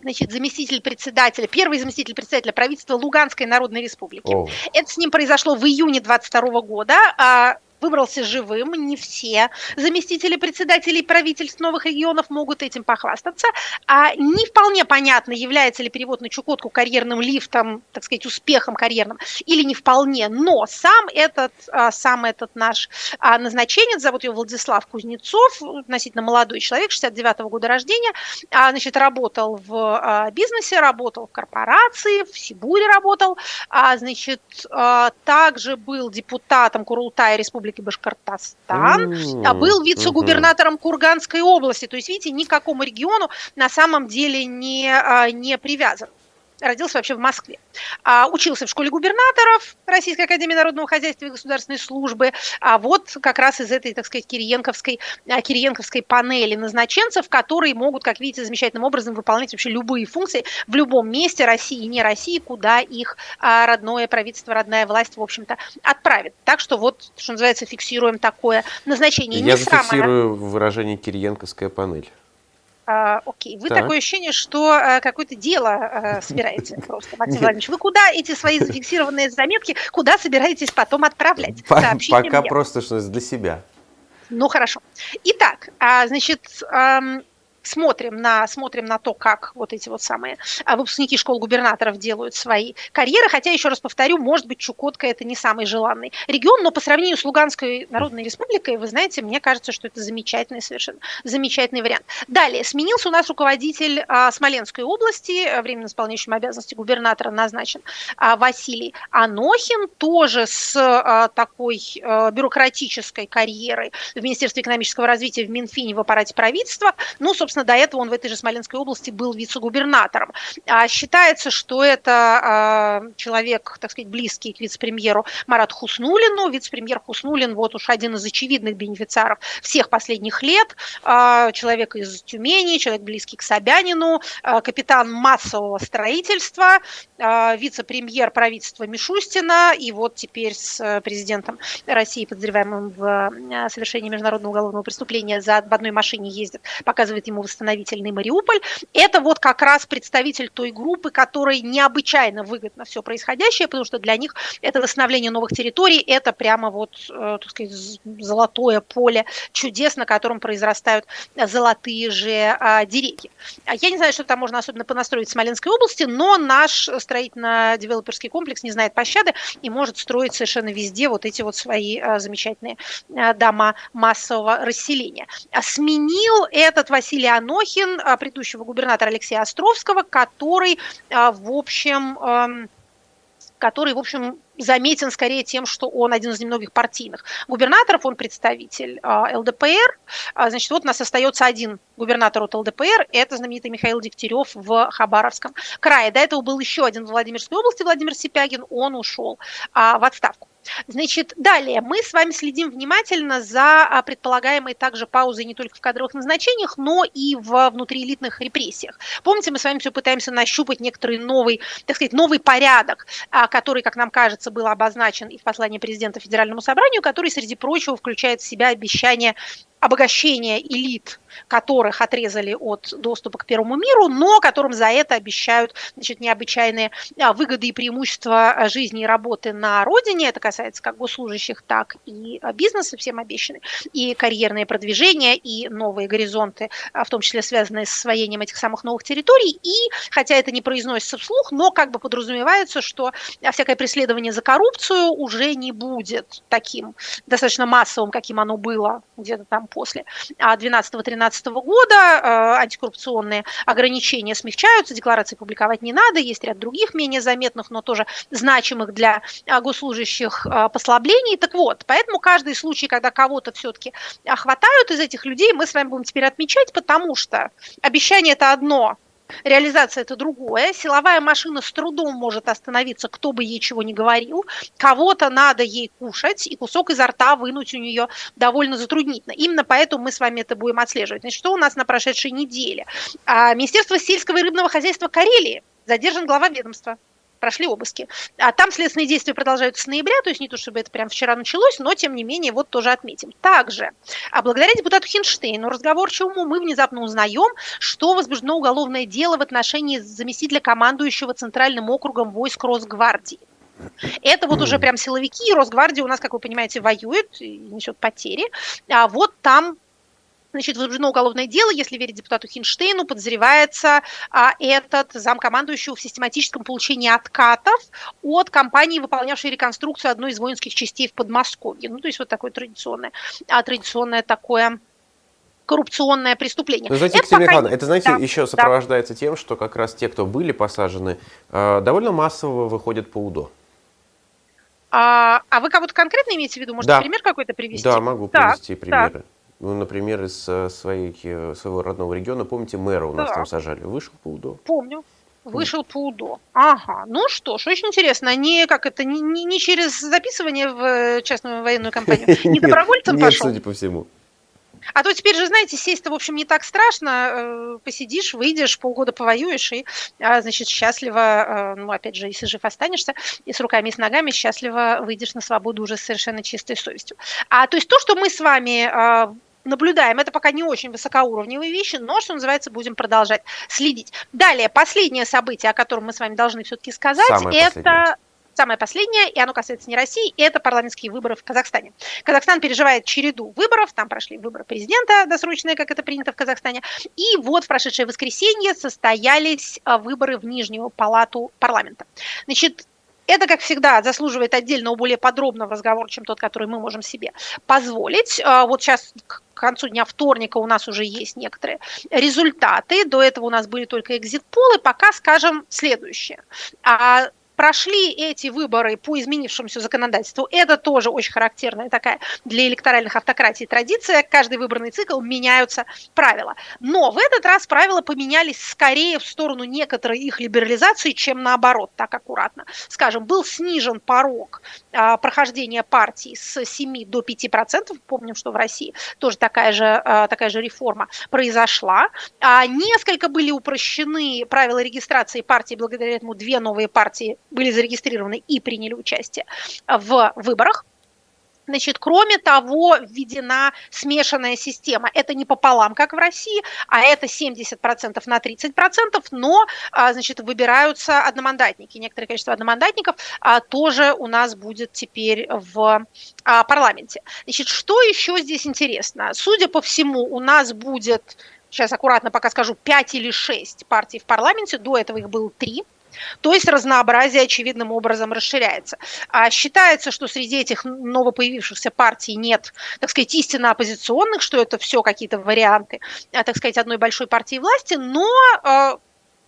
Значит, заместитель председателя, первый заместитель председателя правительства Луганской народной республики. Oh. Это с ним произошло в июне две тысячи двадцать второго года. Выбрался живым, не все заместители председателей правительств новых регионов могут этим похвастаться. А не вполне понятно, является ли перевод на Чукотку карьерным лифтом, так сказать, успехом карьерным, или не вполне. Но сам этот, сам этот наш назначенец, зовут его Владислав Кузнецов, относительно молодой человек, шестьдесят девятого года рождения, значит, работал в бизнесе, работал в корпорации, в Сибуре работал, значит, также был депутатом Курултая Республики Башкортостан, mm-hmm. был вице-губернатором mm-hmm. Курганской области. То есть, видите, ни к какому региону на самом деле не, не привязан. Родился вообще в Москве. А, учился в школе губернаторов Российской академии народного хозяйства и государственной службы. А вот как раз из этой, так сказать, кириенковской, кириенковской панели назначенцев, которые могут, как видите, замечательным образом выполнять вообще любые функции в любом месте России и не России, куда их родное правительство, родная власть, в общем-то, отправит. Так что вот, что называется, фиксируем такое назначение. Я не зафиксирую самое... выражение «кириенковская панель». А, окей, вы так. такое ощущение, что а, какое-то дело а, собираете просто, Максим Владимирович. Вы куда эти свои зафиксированные заметки, куда собираетесь потом отправлять? По- пока мне. Просто что для себя. Ну, хорошо. Итак, а, значит... Ам... Смотрим на, смотрим на то, как вот эти вот самые выпускники школ губернаторов делают свои карьеры. Хотя, еще раз повторю, может быть, Чукотка – это не самый желанный регион, но по сравнению с Луганской народной республикой, вы знаете, мне кажется, что это замечательный совершенно, замечательный вариант. Далее, сменился у нас руководитель а, Смоленской области, временно исполняющим обязанности губернатора назначен а, Василий Анохин, тоже с а, такой а, бюрократической карьерой в Министерстве экономического развития, в Минфине, в аппарате правительства. Ну, собственно, до этого он в этой же Смоленской области был вице-губернатором. А считается, что это а, человек, так сказать, близкий к вице-премьеру Марату Хуснуллину. Вице-премьер Хуснуллин вот уж один из очевидных бенефициаров всех последних лет. А, человек из Тюмени, человек близкий к Собянину, а, капитан массового строительства, а, вице-премьер правительства Мишустина и вот теперь с президентом России, подозреваемым в совершении международного уголовного преступления, за, в одной машине ездит, показывает ему восстановительный Мариуполь. Это вот как раз представитель той группы, которой необычайно выгодно все происходящее, потому что для них это восстановление новых территорий, это прямо вот, так сказать, золотое поле чудес, на котором произрастают золотые же деревья. Я не знаю, что там можно особенно понастроить в Смоленской области, но наш строительно-девелоперский комплекс не знает пощады и может строить совершенно везде вот эти вот свои замечательные дома массового расселения. Сменил этот Василий Анохин предыдущего губернатора Алексея Островского, который, в общем, который, в общем, заметен скорее тем, что он один из немногих партийных губернаторов, он представитель ЛДПР. Значит, вот у нас остается один губернатор от ЛДПР, это знаменитый Михаил Дегтярев в Хабаровском крае. До этого был еще один в Владимирской области, Владимир Сипягин, он ушел в отставку. Значит, далее мы с вами следим внимательно за предполагаемой также паузой не только в кадровых назначениях, но и в внутриэлитных репрессиях. Помните, мы с вами все пытаемся нащупать некоторый новый, так сказать, новый порядок, который, как нам кажется, был обозначен и в послании президента Федеральному собранию, который, среди прочего, включает в себя обещание обогащения элит, которых отрезали от доступа к Первому миру, но которым за это обещают, значит, необычайные выгоды и преимущества жизни и работы на родине. Это касается как госслужащих, так и бизнеса, всем обещаны. И карьерные продвижения, и новые горизонты, в том числе связанные с освоением этих самых новых территорий. И, хотя это не произносится вслух, но как бы подразумевается, что всякое преследование за коррупцию уже не будет таким достаточно массовым, каким оно было где-то там после две тысячи двенадцатого — две тысячи тринадцатого года. Антикоррупционные ограничения смягчаются, декларации публиковать не надо, есть ряд других менее заметных, но тоже значимых для госслужащих послаблений. Так вот, поэтому каждый случай, когда кого-то все-таки хватают из этих людей, мы с вами будем теперь отмечать, потому что обещание – это одно, реализация – это другое. Силовая машина с трудом может остановиться, кто бы ей чего ни говорил. Кого-то надо ей кушать, и кусок изо рта вынуть у нее довольно затруднительно. Именно поэтому мы с вами это будем отслеживать. Значит, что у нас на прошедшей неделе? Министерство сельского и рыбного хозяйства Карелии. Задержан глава ведомства. Прошли обыски. А там следственные действия продолжаются с ноября, то есть не то, чтобы это прям вчера началось, но, тем не менее, вот тоже отметим. Также, а благодаря депутату Хинштейну, разговорчивому, мы внезапно узнаем, что возбуждено уголовное дело в отношении заместителя командующего Центральным округом войск Росгвардии. Это вот уже прям силовики, Росгвардия у нас, как вы понимаете, воюет, несет потери, а вот там... Значит, возбуждено уголовное дело, если верить депутату Хинштейну, подозревается а, этот замкомандующего в систематическом получении откатов от компании, выполнявшей реконструкцию одной из воинских частей в Подмосковье. Ну, то есть вот такое традиционное, а, традиционное такое коррупционное преступление. Но, знаете, Екатерина Михайловна, пока... это, знаете, да, еще сопровождается да. тем, что как раз те, кто были посажены, довольно массово выходят по УДО. А, а вы кого-то конкретно имеете в виду? Может, да. пример какой-то привести? Да, могу так, привести примеры. Так. Ну, например, из своей, своего родного региона, помните, мэра у нас да. там сажали. Вышел по УДО? Помню. Вышел по УДО. Ага. Ну что ж, очень интересно. Они как это, не, не через записывание в частную военную компанию? Не добровольцем пошел? Нет, судя по всему. А то теперь же, знаете, сесть-то, в общем, не так страшно. Посидишь, выйдешь, полгода повоюешь и, значит, счастливо, ну, опять же, если жив останешься, и с руками, и с ногами счастливо выйдешь на свободу уже с совершенно чистой совестью. А то есть то, что мы с вами... наблюдаем. Это пока не очень высокоуровневые вещи, но, что называется, будем продолжать следить. Далее, последнее событие, о котором мы с вами должны все-таки сказать, самое это... Последнее. Самое последнее, и оно касается не России, это парламентские выборы в Казахстане. Казахстан переживает череду выборов, там прошли выборы президента досрочные, как это принято в Казахстане, и вот в прошедшее воскресенье состоялись выборы в Нижнюю палату парламента. Значит, это, как всегда, заслуживает отдельного, более подробного разговора, чем тот, который мы можем себе позволить. Вот сейчас... к концу дня вторника у нас уже есть некоторые результаты. До этого у нас были только экзит-полы. Пока скажем следующее. А прошли эти выборы по изменившемуся законодательству. Это тоже очень характерная такая для электоральных автократий традиция. Каждый выборный цикл меняются правила. Но в этот раз правила поменялись скорее в сторону некоторой их либерализации, чем наоборот, так аккуратно. Скажем, был снижен порог а, прохождения партий с семи до пяти процентов. Помним, что в России тоже такая же, а, такая же реформа произошла. А, несколько были упрощены правила регистрации партий. Благодаря этому две новые партии были зарегистрированы и приняли участие в выборах. Значит, кроме того, введена смешанная система. Это не пополам, как в России, а это семьдесят процентов на тридцать процентов, но, значит, выбираются одномандатники. Некоторое количество одномандатников тоже у нас будет теперь в парламенте. Значит, что еще здесь интересно? Судя по всему, у нас будет, сейчас аккуратно пока скажу, пять или шесть партий в парламенте, до этого их было три. То есть разнообразие очевидным образом расширяется. А считается, что среди этих новопоявившихся партий нет, так сказать, истинно оппозиционных, что это все какие-то варианты, так сказать, одной большой партии власти, но...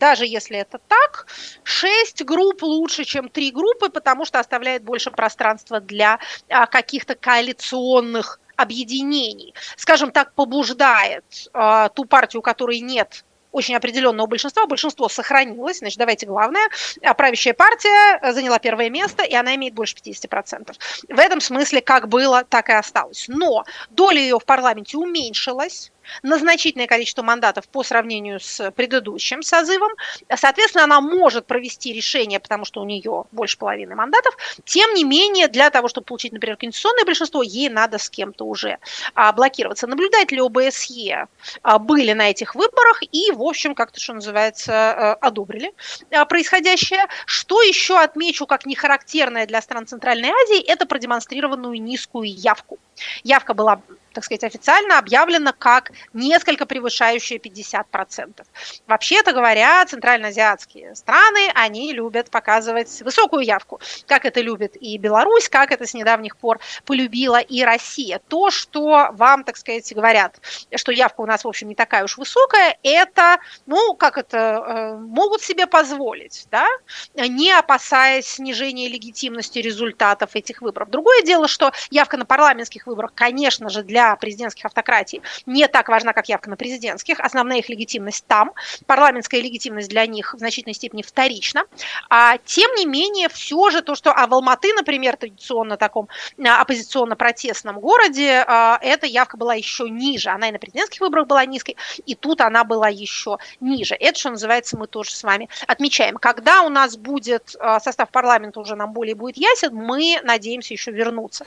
Даже если это так, шесть групп лучше, чем три группы, потому что оставляет больше пространства для каких-то коалиционных объединений. Скажем так, побуждает э, ту партию, у которой нет очень определенного большинства, большинство сохранилось, значит, давайте главное, правящая партия заняла первое место, и она имеет больше пятидесяти процентов. В этом смысле как было, так и осталось. Но доля ее в парламенте уменьшилась на значительное количество мандатов по сравнению с предыдущим созывом. Соответственно, она может провести решение, потому что у нее больше половины мандатов. Тем не менее, для того, чтобы получить, например, конституционное большинство, ей надо с кем-то уже а, блокироваться. Наблюдатели ОБСЕ а, были на этих выборах и, в общем, как-то, что называется, одобрили а, происходящее. Что еще отмечу, как нехарактерное для стран Центральной Азии, это продемонстрированную низкую явку. Явка была, так сказать, официально объявлено как несколько превышающее пятьдесят процентов. Вообще-то говоря, центральноазиатские страны, они любят показывать высокую явку, как это любит и Беларусь, как это с недавних пор полюбила и Россия. То, что вам, так сказать, говорят, что явка у нас, в общем, не такая уж высокая, это, ну, как это, могут себе позволить, да, не опасаясь снижения легитимности результатов этих выборов. Другое дело, что явка на парламентских выборах, конечно же, для президентских автократий не так важна, как явка на президентских. Основная их легитимность там. Парламентская легитимность для них в значительной степени вторична. А, тем не менее, все же то, что а в Алматы, например, традиционно таком оппозиционно-протестном городе, а, эта явка была еще ниже. Она и на президентских выборах была низкой, и тут она была еще ниже. Это, что называется, мы тоже с вами отмечаем. Когда у нас будет состав парламента уже нам более будет ясен, мы надеемся еще вернуться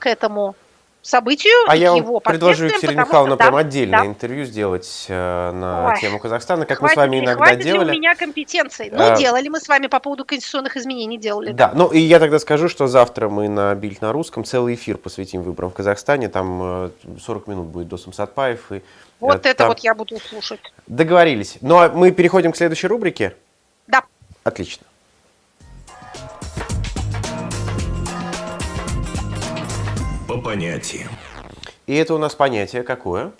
к этому событию, а я его предложу Екатерине Михайловне прям да, отдельное да. интервью сделать э, на Ой, тему Казахстана, как хватит, мы с вами иногда хватит делали. Хватит ли у меня компетенции? А, ну, делали мы с вами по поводу конституционных изменений, делали. Да, ну и я тогда скажу, что завтра мы на Бильд на русском целый эфир посвятим выборам в Казахстане, там сорок минут будет Досым Сатпаев. И, вот э, это там... вот я буду слушать. Договорились. Ну, а мы переходим к следующей рубрике? Да. Отлично. По понятиям. И это у нас понятие какое?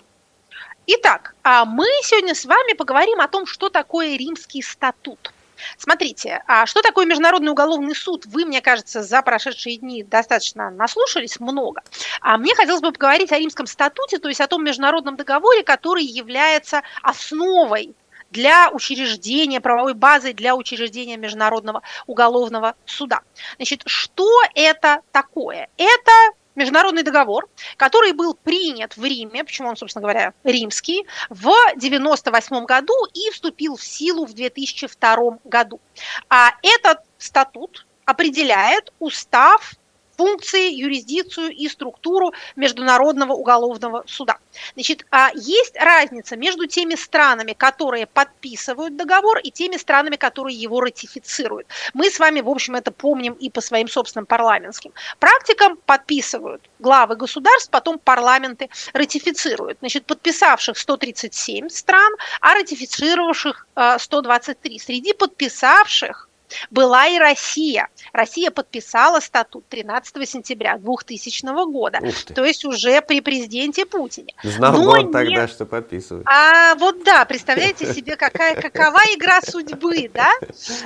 Итак, мы сегодня с вами поговорим о том, что такое Римский статут. Смотрите, что такое Международный уголовный суд? Вы, мне кажется, за прошедшие дни достаточно наслушались, много. А мне хотелось бы поговорить о Римском статуте, то есть о том международном договоре, который является основой для учреждения, правовой базой для учреждения Международного уголовного суда. Значит, что это такое? Это международный договор, который был принят в Риме, почему он, собственно говоря, римский, в девяносто восьмом году и вступил в силу в две тысячи втором году. А этот статут определяет устав, функции, юрисдикцию и структуру Международного уголовного суда. Значит, есть разница между теми странами, которые подписывают договор, и теми странами, которые его ратифицируют. Мы с вами, в общем, это помним и по своим собственным парламентским практикам. Подписывают главы государств, потом парламенты ратифицируют. Значит, подписавших сто тридцать семь стран, а ратифицировавших сто двадцать три. Среди подписавших была и Россия. Россия подписала статут тринадцатого сентября двухтысячного года, то есть уже при президенте Путине. Знал Но он не... тогда, что подписывает. А вот да, представляете себе, какая, какова игра судьбы, да?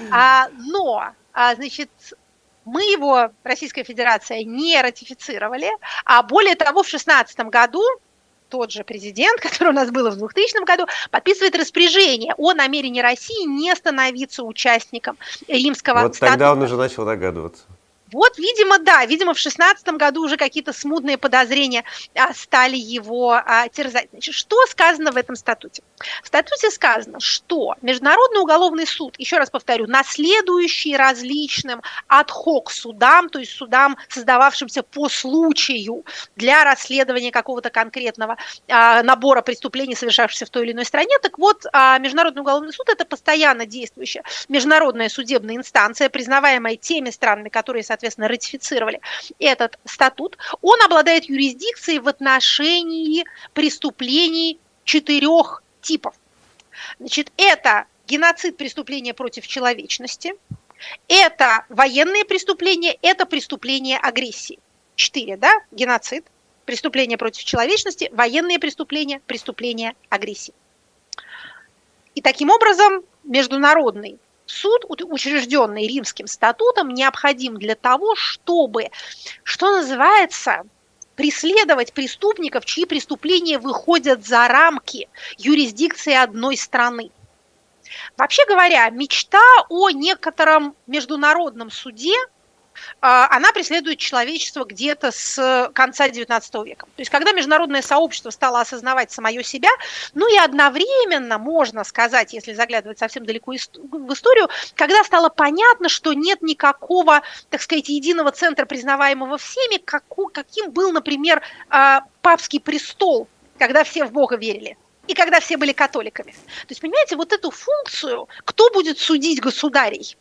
А, но, а, значит... мы его, Российская Федерация, не ратифицировали, а более того, в шестнадцатом году тот же президент, который у нас был в двухтысячном году, подписывает распоряжение о намерении России не становиться участником Римского вот статута. Вот тогда он уже начал догадываться. Вот, видимо, да, видимо, в шестнадцатом году уже какие-то смутные подозрения стали его терзать. Значит, что сказано в этом статуте? В статуте сказано, что Международный уголовный суд, еще раз повторю, наследующий различным ад-хок судам, то есть судам, создававшимся по случаю для расследования какого-то конкретного набора преступлений, совершавшихся в той или иной стране. Так вот, Международный уголовный суд – это постоянно действующая международная судебная инстанция, признаваемая теми странами, которые, соответственно, соответственно, ратифицировали этот статут. Он обладает юрисдикцией в отношении преступлений четырех типов. Значит, это геноцид, преступления против человечности, это военные преступления, это преступления агрессии. Четыре, да? Геноцид, преступления против человечности, военные преступления, преступления агрессии. И таким образом международный суд, учрежденный Римским статутом, необходим для того, чтобы, что называется, преследовать преступников, чьи преступления выходят за рамки юрисдикции одной страны. Вообще говоря, мечта о некотором международном суде, она преследует человечество где-то с конца девятнадцатого века. То есть, когда международное сообщество стало осознавать самое себя, ну и одновременно, можно сказать, если заглядывать совсем далеко в историю, когда стало понятно, что нет никакого, так сказать, единого центра, признаваемого всеми, каким был, например, папский престол, когда все в Бога верили. И когда все были католиками. То есть, понимаете, вот эту функцию, кто будет судить государей,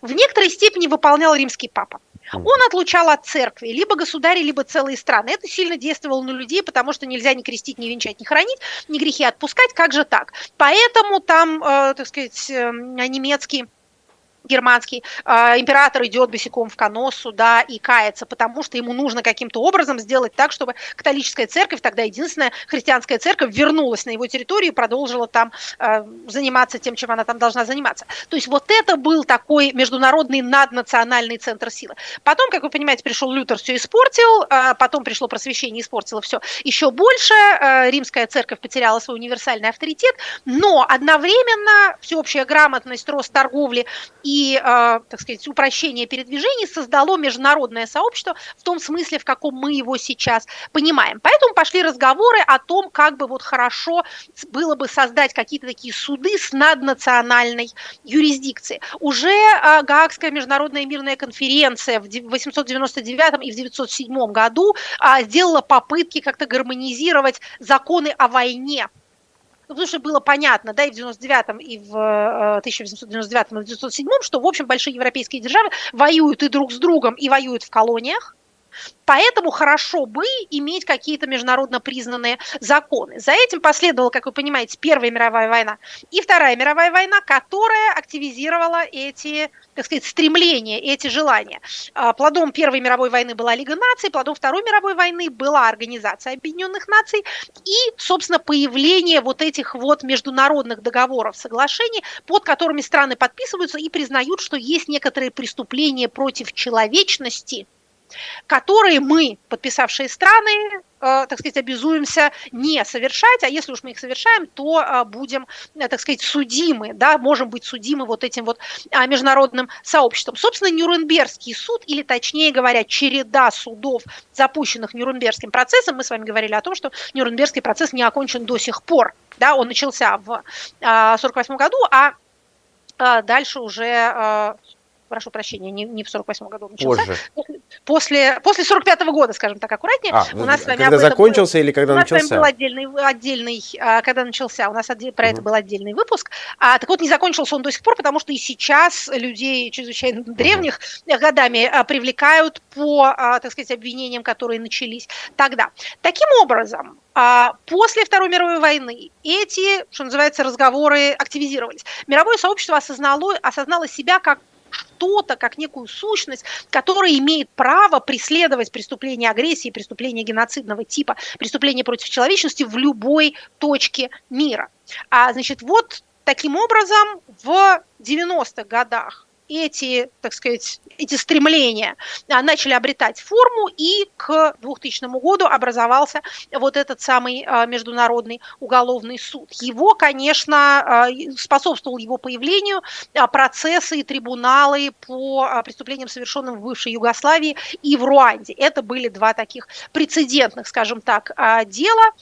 в некоторой степени выполнял римский папа. Он отлучал от церкви либо государей, либо целые страны. Это сильно действовало на людей, потому что нельзя ни крестить, ни венчать, ни хранить, ни грехи отпускать, как же так? Поэтому там, так сказать, немецкий, германский э, император идет босиком в коносу, да, и кается, потому что ему нужно каким-то образом сделать так, чтобы католическая церковь, тогда единственная христианская церковь, вернулась на его территорию и продолжила там э, заниматься тем, чем она там должна заниматься. То есть вот это был такой международный наднациональный центр силы. Потом, как вы понимаете, пришел Лютер, все испортил, э, потом пришло просвещение, испортило все еще больше, э, римская церковь потеряла свой универсальный авторитет, но одновременно всеобщая грамотность, рост торговли и И, так сказать, упрощение передвижений создало международное сообщество в том смысле, в каком мы его сейчас понимаем. Поэтому пошли разговоры о том, как бы вот хорошо было бы создать какие-то такие суды с наднациональной юрисдикцией. Уже Гаагская международная мирная конференция в восемьсот девяносто девятом и в девятьсот седьмом году сделала попытки как-то гармонизировать законы о войне. Потому что было понятно, да, и в девяносто девятом, и в тысяча восемьсот девяносто девятом, и в девятьсот седьмом, что, в общем, большие европейские державы воюют и друг с другом, и воюют в колониях. Поэтому хорошо бы иметь какие-то международно признанные законы. За этим последовала, как вы понимаете, Первая мировая война и Вторая мировая война, которая активизировала эти, так сказать, стремления, эти желания. Плодом Первой мировой войны была Лига наций, плодом Второй мировой войны была Организация Объединенных Наций и, собственно, появление вот этих вот международных договоров, соглашений, под которыми страны подписываются и признают, что есть некоторые преступления против человечности, которые мы, подписавшие страны, э, так сказать, обязуемся не совершать, а если уж мы их совершаем, то э, будем, э, так сказать, судимы, да, можем быть судимы вот этим вот э, международным сообществом. Собственно, Нюрнбергский суд, или точнее говоря, череда судов, запущенных Нюрнбергским процессом, мы с вами говорили о том, что Нюрнбергский процесс не окончен до сих пор, да, он начался в тысяча девятьсот сорок восьмом году, а э, дальше уже... Э, прошу прощения, не, не в сорок восьмом году начался. Позже. После, после сорок пятого года, скажем так, аккуратнее. А, у нас с вами когда закончился был, или когда у нас начался? У нас с вами был отдельный, отдельный когда начался, у нас отдель, про угу. это был отдельный выпуск. А, так вот, не закончился он до сих пор, потому что и сейчас людей, чрезвычайно древних, угу. годами а, привлекают по, а, так сказать, обвинениям, которые начались тогда. Таким образом, а, после Второй мировой войны эти, что называется, разговоры активизировались. Мировое сообщество осознало, осознало себя как что-то, как некую сущность, которая имеет право преследовать преступления агрессии, преступления геноцидного типа, преступления против человечности в любой точке мира. А, значит, вот таким образом в девяностых годах эти, так сказать, эти стремления начали обретать форму, и к двухтысячному году образовался вот этот самый Международный уголовный суд. Его, конечно, способствовал его появлению процессы и трибуналы по преступлениям, совершенным в бывшей Югославии и в Руанде. Это были два таких прецедентных, скажем так, дела,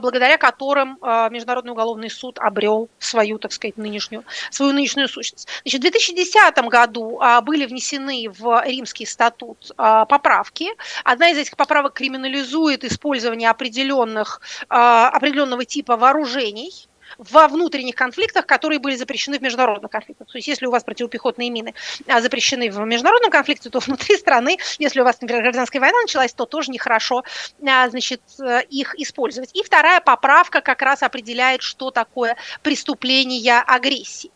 благодаря которым Международный уголовный суд обрел свою, так сказать, нынешнюю, свою нынешнюю сущность. Значит, в две тысячи десятом году были внесены в Римский статут поправки. Одна из этих поправок криминализует использование определенных, определенного типа вооружений во внутренних конфликтах, которые были запрещены в международных конфликтах. То есть, если у вас противопехотные мины запрещены в международном конфликте, то внутри страны, если у вас, например, гражданская война началась, то тоже нехорошо, значит, их использовать. И вторая поправка как раз определяет, что такое преступление агрессии.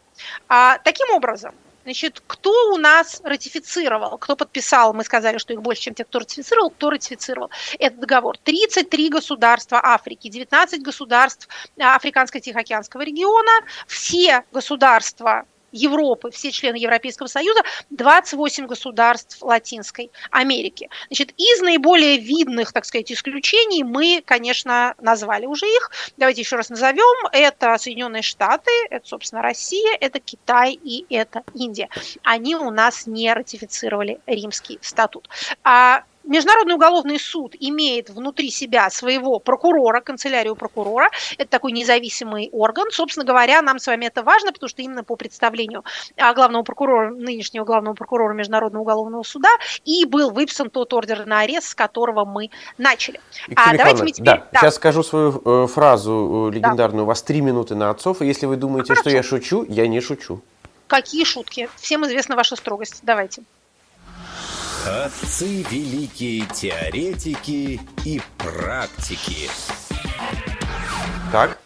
Таким образом, Значит, кто у нас ратифицировал, кто подписал, мы сказали, что их больше, чем те, кто ратифицировал, кто ратифицировал этот договор. тридцать три государства Африки, девятнадцать государств Африканско-Тихоокеанского региона, все государства Европы, все члены Европейского Союза, двадцать восемь государств Латинской Америки. Значит, из наиболее видных, так сказать, исключений мы, конечно, назвали уже их. Давайте еще раз назовем. Это Соединенные Штаты, это, собственно, Россия, это Китай и это Индия. Они у нас не ратифицировали Римский статут. А Международный уголовный суд имеет внутри себя своего прокурора, канцелярию прокурора. Это такой независимый орган. Собственно говоря, нам с вами это важно, потому что именно по представлению главного прокурора, нынешнего главного прокурора Международного уголовного суда и был выписан тот ордер на арест, с которого мы начали. А давайте мы теперь... да. Да. Сейчас скажу свою фразу легендарную. Да. У вас три минуты на отцов, и если вы думаете, Хорошо. Что я шучу, я не шучу. Какие шутки? Всем известна ваша строгость. Давайте. Отцы – великие теоретики и практики. Так.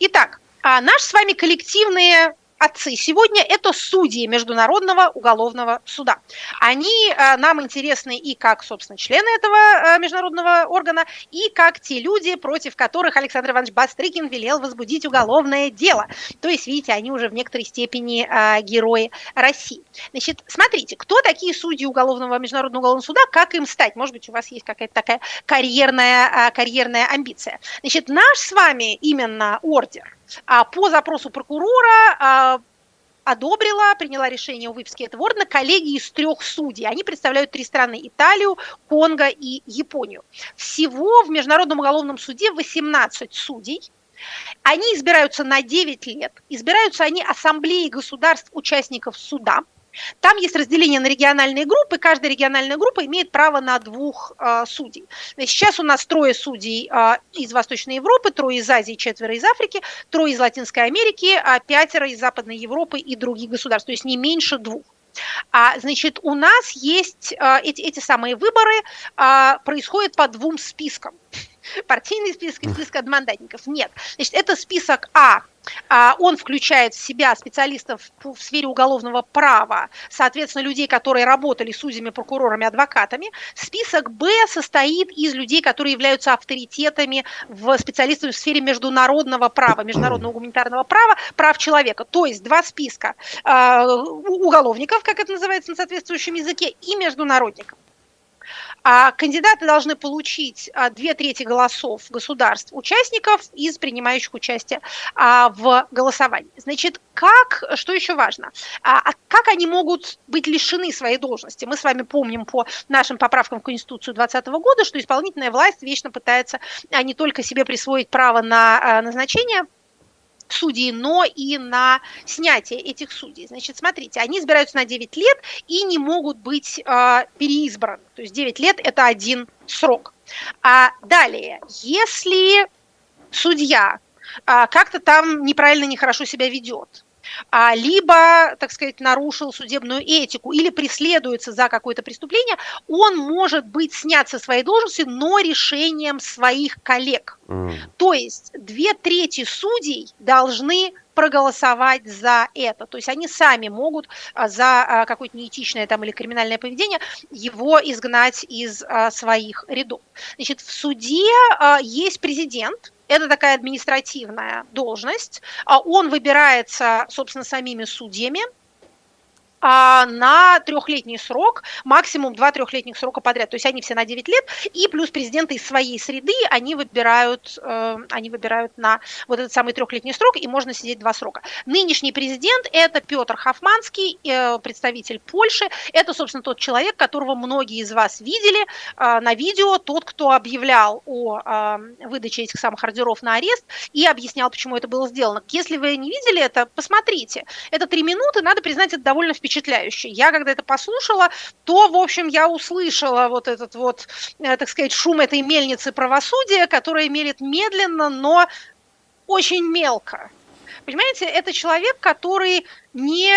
Итак, наши с вами коллективные отцы сегодня – это судьи Международного уголовного суда. Они нам интересны и как, собственно, члены этого международного органа, и как те люди, против которых Александр Иванович Бастрыкин велел возбудить уголовное дело. То есть, видите, они уже в некоторой степени герои России. Значит, смотрите, кто такие судьи уголовного, Международного уголовного суда, как им стать? Может быть, у вас есть какая-то такая карьерная, карьерная амбиция. Значит, наш с вами именно ордер по запросу прокурора одобрила, приняла решение о выписке этого ордена коллегии из трех судей. Они представляют три страны – Италию, Конго и Японию. Всего в Международном уголовном суде восемнадцать судей. Они избираются на девять лет. Избираются они ассамблеей государств-участников суда. Там есть разделение на региональные группы, каждая региональная группа имеет право на двух э, судей. Сейчас у нас трое судей э, из Восточной Европы, трое из Азии, четверо из Африки, трое из Латинской Америки, а пятеро из Западной Европы и других государств, то есть не меньше двух. А, значит, у нас есть э, эти, эти самые выборы, э, происходят по двум спискам. Партийный список и список одномандатников. Нет. Значит, это список А. Он включает в себя специалистов в сфере уголовного права, соответственно, людей, которые работали судьями, прокурорами, адвокатами. Список Б состоит из людей, которые являются авторитетами в специалистах в сфере международного права, международного гуманитарного права, прав человека. То есть два списка уголовников, как это называется на соответствующем языке, и международников. Кандидаты должны получить две трети голосов государств-участников из принимающих участие в голосовании. Значит, как, что еще важно, как они могут быть лишены своей должности? Мы с вами помним по нашим поправкам в Конституцию двадцатого года, что исполнительная власть вечно пытается не только себе присвоить право на назначение судей, но и на снятие этих судей. Значит, смотрите, они избираются на девять лет и не могут быть э, переизбраны. То есть девять лет – это один срок. А далее, если судья э, как-то там неправильно, нехорошо себя ведет, либо, так сказать, нарушил судебную этику или преследуется за какое-то преступление, он может быть снят со своей должности, но решением своих коллег. Mm. То есть две трети судей должны проголосовать за это. То есть они сами могут за какое-то неэтичное там, или криминальное поведение его изгнать из своих рядов. Значит, в суде есть президент. Это такая административная должность. Он выбирается, собственно, самими судьями на трехлетний срок, максимум два трехлетних срока подряд. То есть они все на девять лет, и плюс президента из своей среды они выбирают, они выбирают на вот этот самый трехлетний срок, и можно сидеть два срока. Нынешний президент – это Петр Хофманский, представитель Польши. Это, собственно, тот человек, которого многие из вас видели на видео, тот, кто объявлял о выдаче этих самых ордеров на арест и объяснял, почему это было сделано. Если вы не видели это, посмотрите. Это три минуты, надо признать, это довольно впечатляюще. Впечатляюще. Я когда это послушала, то, в общем, я услышала вот этот вот, так сказать, шум этой мельницы правосудия, которая мелет медленно, но очень мелко. Понимаете, это человек, который не,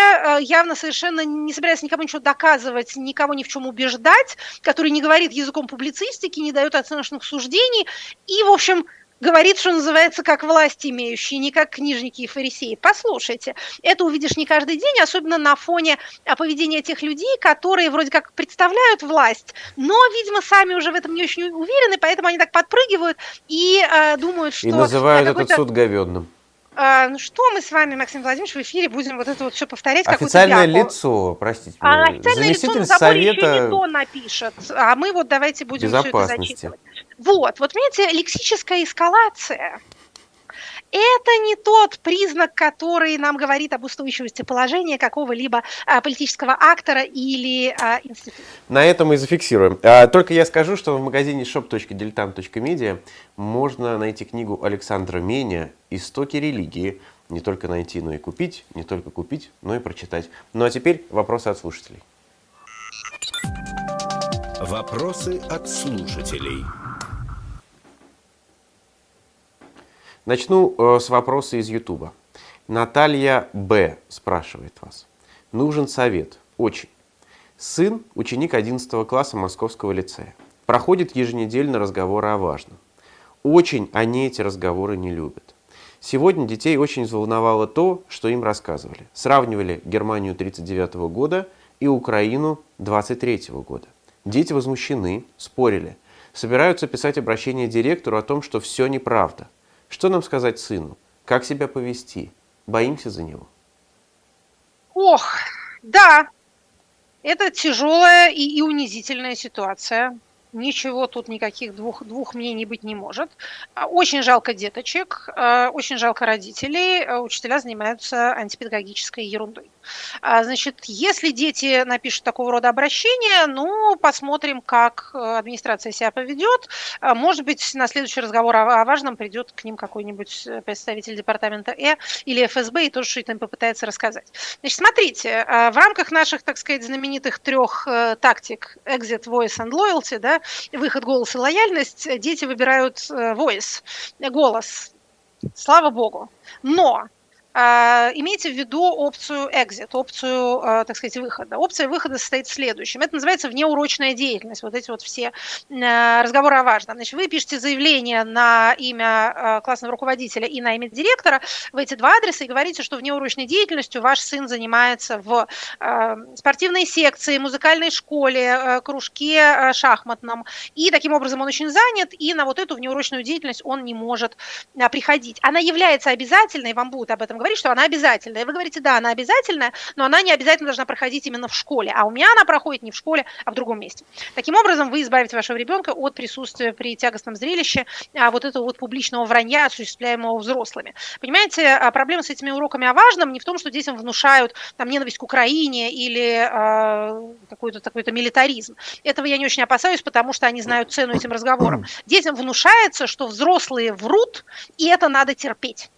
явно совершенно не собирается никому ничего доказывать, никого ни в чем убеждать, который не говорит языком публицистики, не дает оценочных суждений и, в общем, говорит, что называется, как власть имеющие, не как книжники и фарисеи. Послушайте, это увидишь не каждый день, особенно на фоне поведения тех людей, которые вроде как представляют власть, но, видимо, сами уже в этом не очень уверены, поэтому они так подпрыгивают и э, думают, что... И называют этот суд говёдным. Ну что мы с вами, Максим Владимирович, в эфире будем вот это вот все повторять? Официальное лицо, простите меня. А официальное лицо на заборе еще не то напишет. А мы вот давайте будем все это зачитывать. Вот, вот видите, лексическая эскалация. Это не тот признак, который нам говорит об устойчивости положения какого-либо а, политического актора или а, института. На этом и зафиксируем. А, только я скажу, что в магазине shop.diletant.media можно найти книгу Александра Меня «Истоки религии». Не только найти, но и купить, не только купить, но и прочитать. Ну а теперь вопросы от слушателей. Вопросы от слушателей. Начну э, с вопроса из Ютуба. Наталья Б. спрашивает вас. Нужен совет. Очень. Сын, ученик одиннадцатого класса Московского лицея. Проходит еженедельно разговоры о важном. Очень они эти разговоры не любят. Сегодня детей очень взволновало то, что им рассказывали. Сравнивали Германию тысяча девятьсот тридцать девятого года и Украину двадцать третьего года. Дети возмущены, спорили. Собираются писать обращение директору о том, что все неправда. Что нам сказать сыну? Как себя повести? Боимся за него. Ох, да, это тяжелая и, и унизительная ситуация. Ничего тут, никаких двух, двух мнений быть не может. Очень жалко деточек, очень жалко родителей. Учителя занимаются антипедагогической ерундой. Значит, если дети напишут такого рода обращения, ну, посмотрим, как администрация себя поведет. Может быть, на следующий разговор о важном придет к ним какой-нибудь представитель департамента Э или эф эс бэ и тоже что-то им попытается рассказать. Значит, смотрите, в рамках наших, так сказать, знаменитых трех тактик Exit, Voice and Loyalty, да, выход, голос и лояльность, дети выбирают voice, голос, слава богу. Но а, имейте в виду опцию exit, опцию, а, так сказать, выхода. Опция выхода состоит в следующем. Это называется внеурочная деятельность, вот эти вот все а, разговоры о важном. Значит, вы пишете заявление на имя а, классного руководителя и на имя директора в эти два адреса и говорите, что внеурочной деятельностью ваш сын занимается в а, спортивной секции, музыкальной школе, а, кружке а, шахматном. И таким образом он очень занят, и на вот эту внеурочную деятельность он не может а, приходить. Она является обязательной, вам будут об этом говорить, говорит, что она обязательная. И вы говорите, да, она обязательная, но она не обязательно должна проходить именно в школе. А у меня она проходит не в школе, а в другом месте. Таким образом, вы избавите вашего ребенка от присутствия при тягостном зрелище вот этого вот публичного вранья, осуществляемого взрослыми. Понимаете, проблема с этими уроками о важном не в том, что детям внушают там, ненависть к Украине или э, какой-то такой-то милитаризм. Этого я не очень опасаюсь, потому что они знают цену этим разговорам. Детям внушается, что взрослые врут, и это надо терпеть.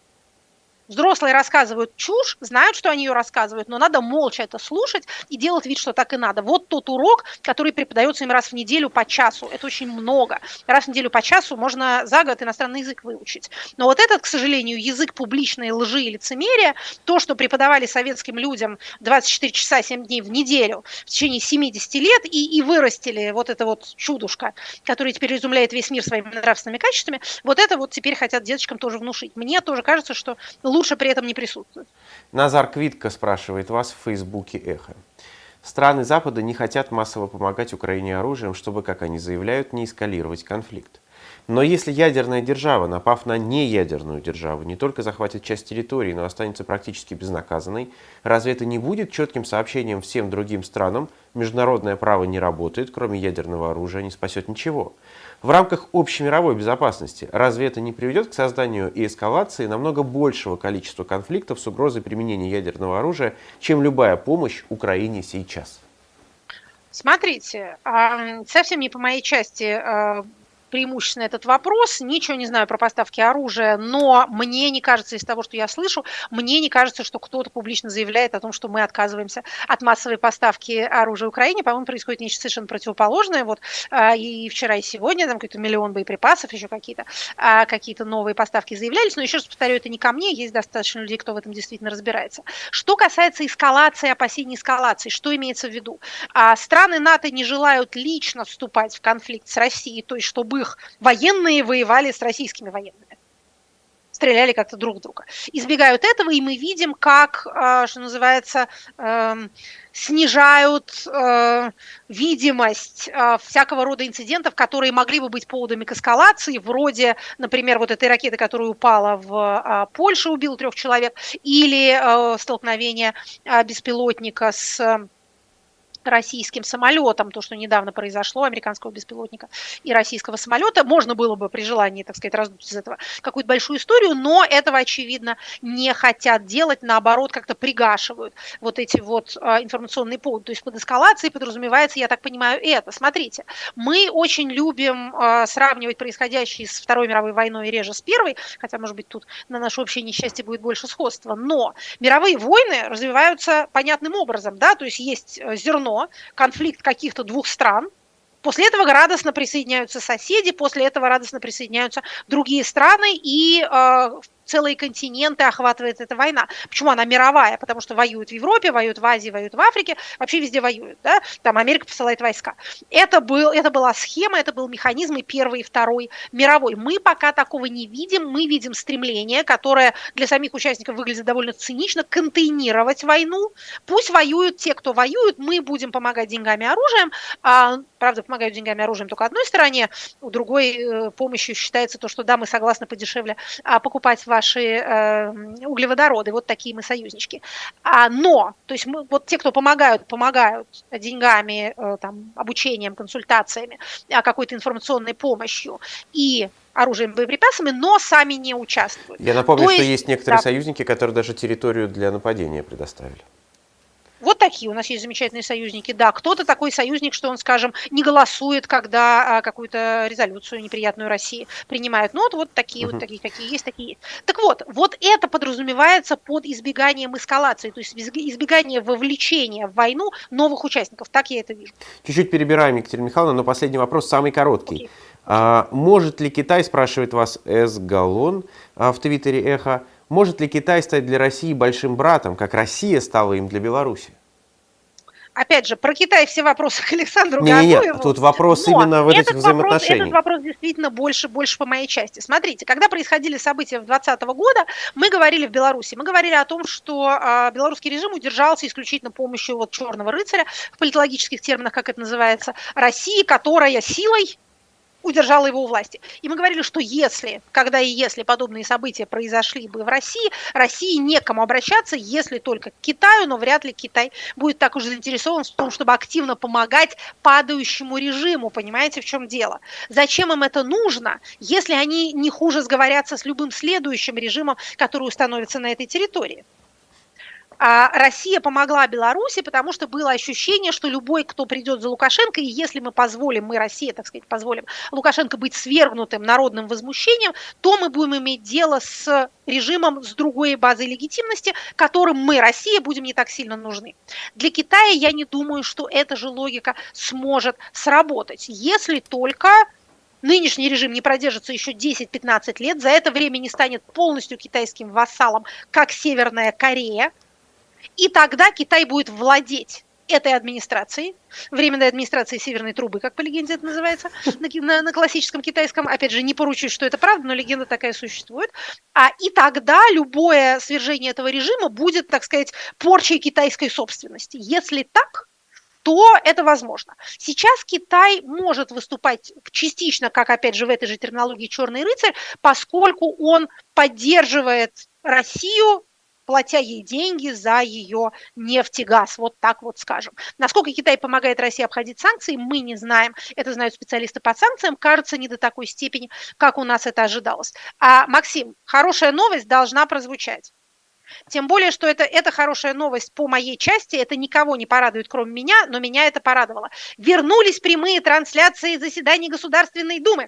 Взрослые рассказывают чушь, знают, что они ее рассказывают, но надо молча это слушать и делать вид, что так и надо. Вот тот урок, который преподается им раз в неделю по часу. Это очень много. Раз в неделю по часу можно за год иностранный язык выучить. Но вот этот, к сожалению, язык публичной лжи и лицемерия, то, что преподавали советским людям двадцать четыре часа семь дней в неделю в течение семьдесят лет и, и вырастили вот это вот чудушка, которое теперь изумляет весь мир своими нравственными качествами, вот это вот теперь хотят деточкам тоже внушить. Мне тоже кажется, что лучше при этом не присутствовать. Назар Квитко спрашивает вас в Фейсбуке «Эхо». Страны Запада не хотят массово помогать Украине оружием, чтобы, как они заявляют, не эскалировать конфликт. Но если ядерная держава, напав на неядерную державу, не только захватит часть территории, но останется практически безнаказанной, разве это не будет четким сообщением всем другим странам? Международное право не работает, кроме ядерного оружия не спасет ничего. В рамках общемировой безопасности разве это не приведет к созданию и эскалации намного большего количества конфликтов с угрозой применения ядерного оружия, чем любая помощь Украине сейчас? Смотрите, совсем не по моей части преимущественно этот вопрос. Ничего не знаю про поставки оружия, но мне не кажется, из того, что я слышу, мне не кажется, что кто-то публично заявляет о том, что мы отказываемся от массовой поставки оружия Украине. По-моему, происходит нечто совершенно противоположное. Вот и вчера, и сегодня там какой-то миллион боеприпасов, еще какие-то, какие-то новые поставки заявлялись. Но еще раз повторю, это не ко мне. Есть достаточно людей, кто в этом действительно разбирается. Что касается эскалации, опасений эскалации, что имеется в виду? Страны НАТО не желают лично вступать в конфликт с Россией, то есть чтобы их военные воевали с российскими военными. стреляли как-то друг в друга. Избегают этого, и мы видим, как, что называется, снижают видимость всякого рода инцидентов, которые могли бы быть поводами к эскалации, вроде, например, вот этой ракеты, которая упала в Польшу, убила трех человек, или столкновение беспилотника с российским самолетом, то, что недавно произошло, американского беспилотника и российского самолета. Можно было бы при желании, так сказать, раздуть из этого какую-то большую историю, но этого, очевидно, не хотят делать, наоборот, как-то пригашивают вот эти вот информационные поводы. То есть под эскалацией подразумевается, я так понимаю, это. Смотрите, мы очень любим сравнивать происходящее с Второй мировой войной и реже с Первой, хотя, может быть, тут на наше общее несчастье будет больше сходства, но мировые войны развиваются понятным образом, да, то есть есть зерно, конфликт каких-то двух стран, после этого радостно присоединяются соседи, после этого радостно присоединяются другие страны, и э, целые континенты охватывает эта война. Почему она мировая? Потому что воюют в Европе, воюют в Азии, воюют в Африке, вообще везде воюют, да? Там Америка посылает войска. Это был, это была схема, это был механизм и Первой, и Второй мировой. Мы пока такого не видим, мы видим стремление, которое для самих участников выглядит довольно цинично, контейнировать войну. Пусть воюют те, кто воюет, мы будем помогать деньгами и оружием. А, правда, помогают деньгами и оружием только одной стороне, у другой э, помощью считается то, что да, мы согласны подешевле а, покупать в наши э, углеводороды, вот такие мы союзнички. А, но, то есть мы, вот те, кто помогают, помогают деньгами, э, там, обучением, консультациями, э, какой-то информационной помощью и оружием, боеприпасами, но сами не участвуют. Я напомню, то что есть, есть некоторые да. союзники, которые даже территорию для нападения предоставили. Вот такие у нас есть замечательные союзники. Да, кто-то такой союзник, что он, скажем, не голосует, когда какую-то резолюцию неприятную России принимают. Ну вот, вот такие uh-huh. вот такие, какие есть, такие есть. Так вот, вот это подразумевается под избеганием эскалации, то есть избегание вовлечения в войну новых участников. Так я это вижу. Чуть-чуть перебираем, Екатерина Михайловна, но последний вопрос самый короткий. Okay. А, может ли Китай, спрашивает вас С. Галлон в твиттере «Эхо», может ли Китай стать для России большим братом, как Россия стала им для Беларуси? Опять же, про Китай все вопросы к Александру Гордуеву. Нет, тут вопрос но именно в этих взаимоотношениях. Этот вопрос действительно больше, больше по моей части. Смотрите, когда происходили события двадцатого года, мы говорили в Беларуси, мы говорили о том, что э, белорусский режим удержался исключительно помощью вот черного рыцаря, в политологических терминах, как это называется, России, которая силой удержала его у власти. И мы говорили, что если, когда и если подобные события произошли бы в России, России некому обращаться, если только к Китаю, но вряд ли Китай будет так уже заинтересован в том, чтобы активно помогать падающему режиму. Понимаете, в чем дело? Зачем им это нужно, если они не хуже сговорятся с любым следующим режимом, который установится на этой территории? А Россия помогла Беларуси, потому что было ощущение, что любой, кто придет за Лукашенко, и если мы позволим, мы, Россия, так сказать, позволим Лукашенко быть свергнутым народным возмущением, то мы будем иметь дело с режимом с другой базой легитимности, которым мы, Россия, будем не так сильно нужны. Для Китая я не думаю, что эта же логика сможет сработать, если только нынешний режим не продержится еще десять-пятнадцать лет, за это время не станет полностью китайским вассалом, как Северная Корея, и тогда Китай будет владеть этой администрацией, временной администрацией Северной трубы, как по легенде это называется, на, на классическом китайском. Опять же, не поручусь, что это правда, но легенда такая существует. А, и тогда любое свержение этого режима будет, так сказать, порчей китайской собственности. Если так, то это возможно. Сейчас Китай может выступать частично, как, опять же, в этой же терминологии «черный рыцарь», поскольку он поддерживает Россию, платя ей деньги за ее нефть и газ, вот так вот скажем. Насколько Китай помогает России обходить санкции, мы не знаем. Это знают специалисты по санкциям, кажется, не до такой степени, как у нас это ожидалось. А, Максим, хорошая новость должна прозвучать. Тем более, что это, это хорошая новость по моей части, это никого не порадует, кроме меня, но меня это порадовало. Вернулись прямые трансляции заседаний Государственной Думы.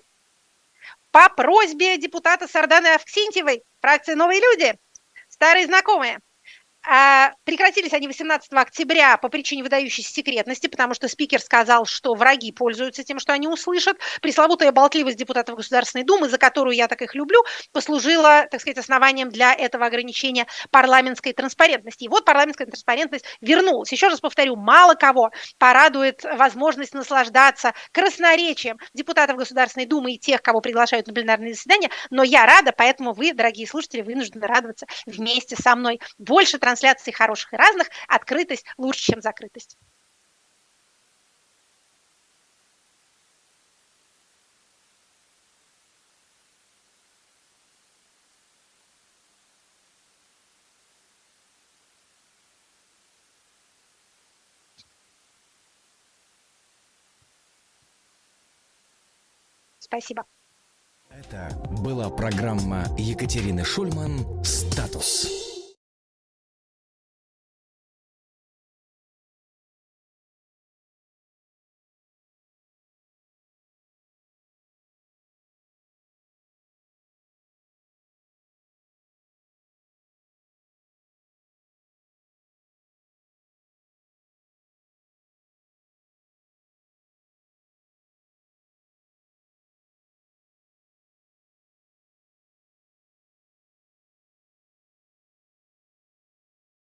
По просьбе депутата Сарданы Авксентьевой, фракция «Новые люди», старые знакомые. Прекратились они восемнадцатого октября по причине выдающейся секретности, потому что спикер сказал, что враги пользуются тем, что они услышат. Пресловутая болтливость депутатов Государственной Думы, за которую я так их люблю, послужила, так сказать, основанием для этого ограничения парламентской транспарентности. И вот парламентская транспарентность вернулась. Еще раз повторю, мало кого порадует возможность наслаждаться красноречием депутатов Государственной Думы и тех, кого приглашают на пленарные заседания, но я рада, поэтому вы, дорогие слушатели, вынуждены радоваться вместе со мной. Больше транспарентности. Трансляции хороших и разных, открытость лучше, чем закрытость. Спасибо. Это была программа Екатерины Шульман «Статус».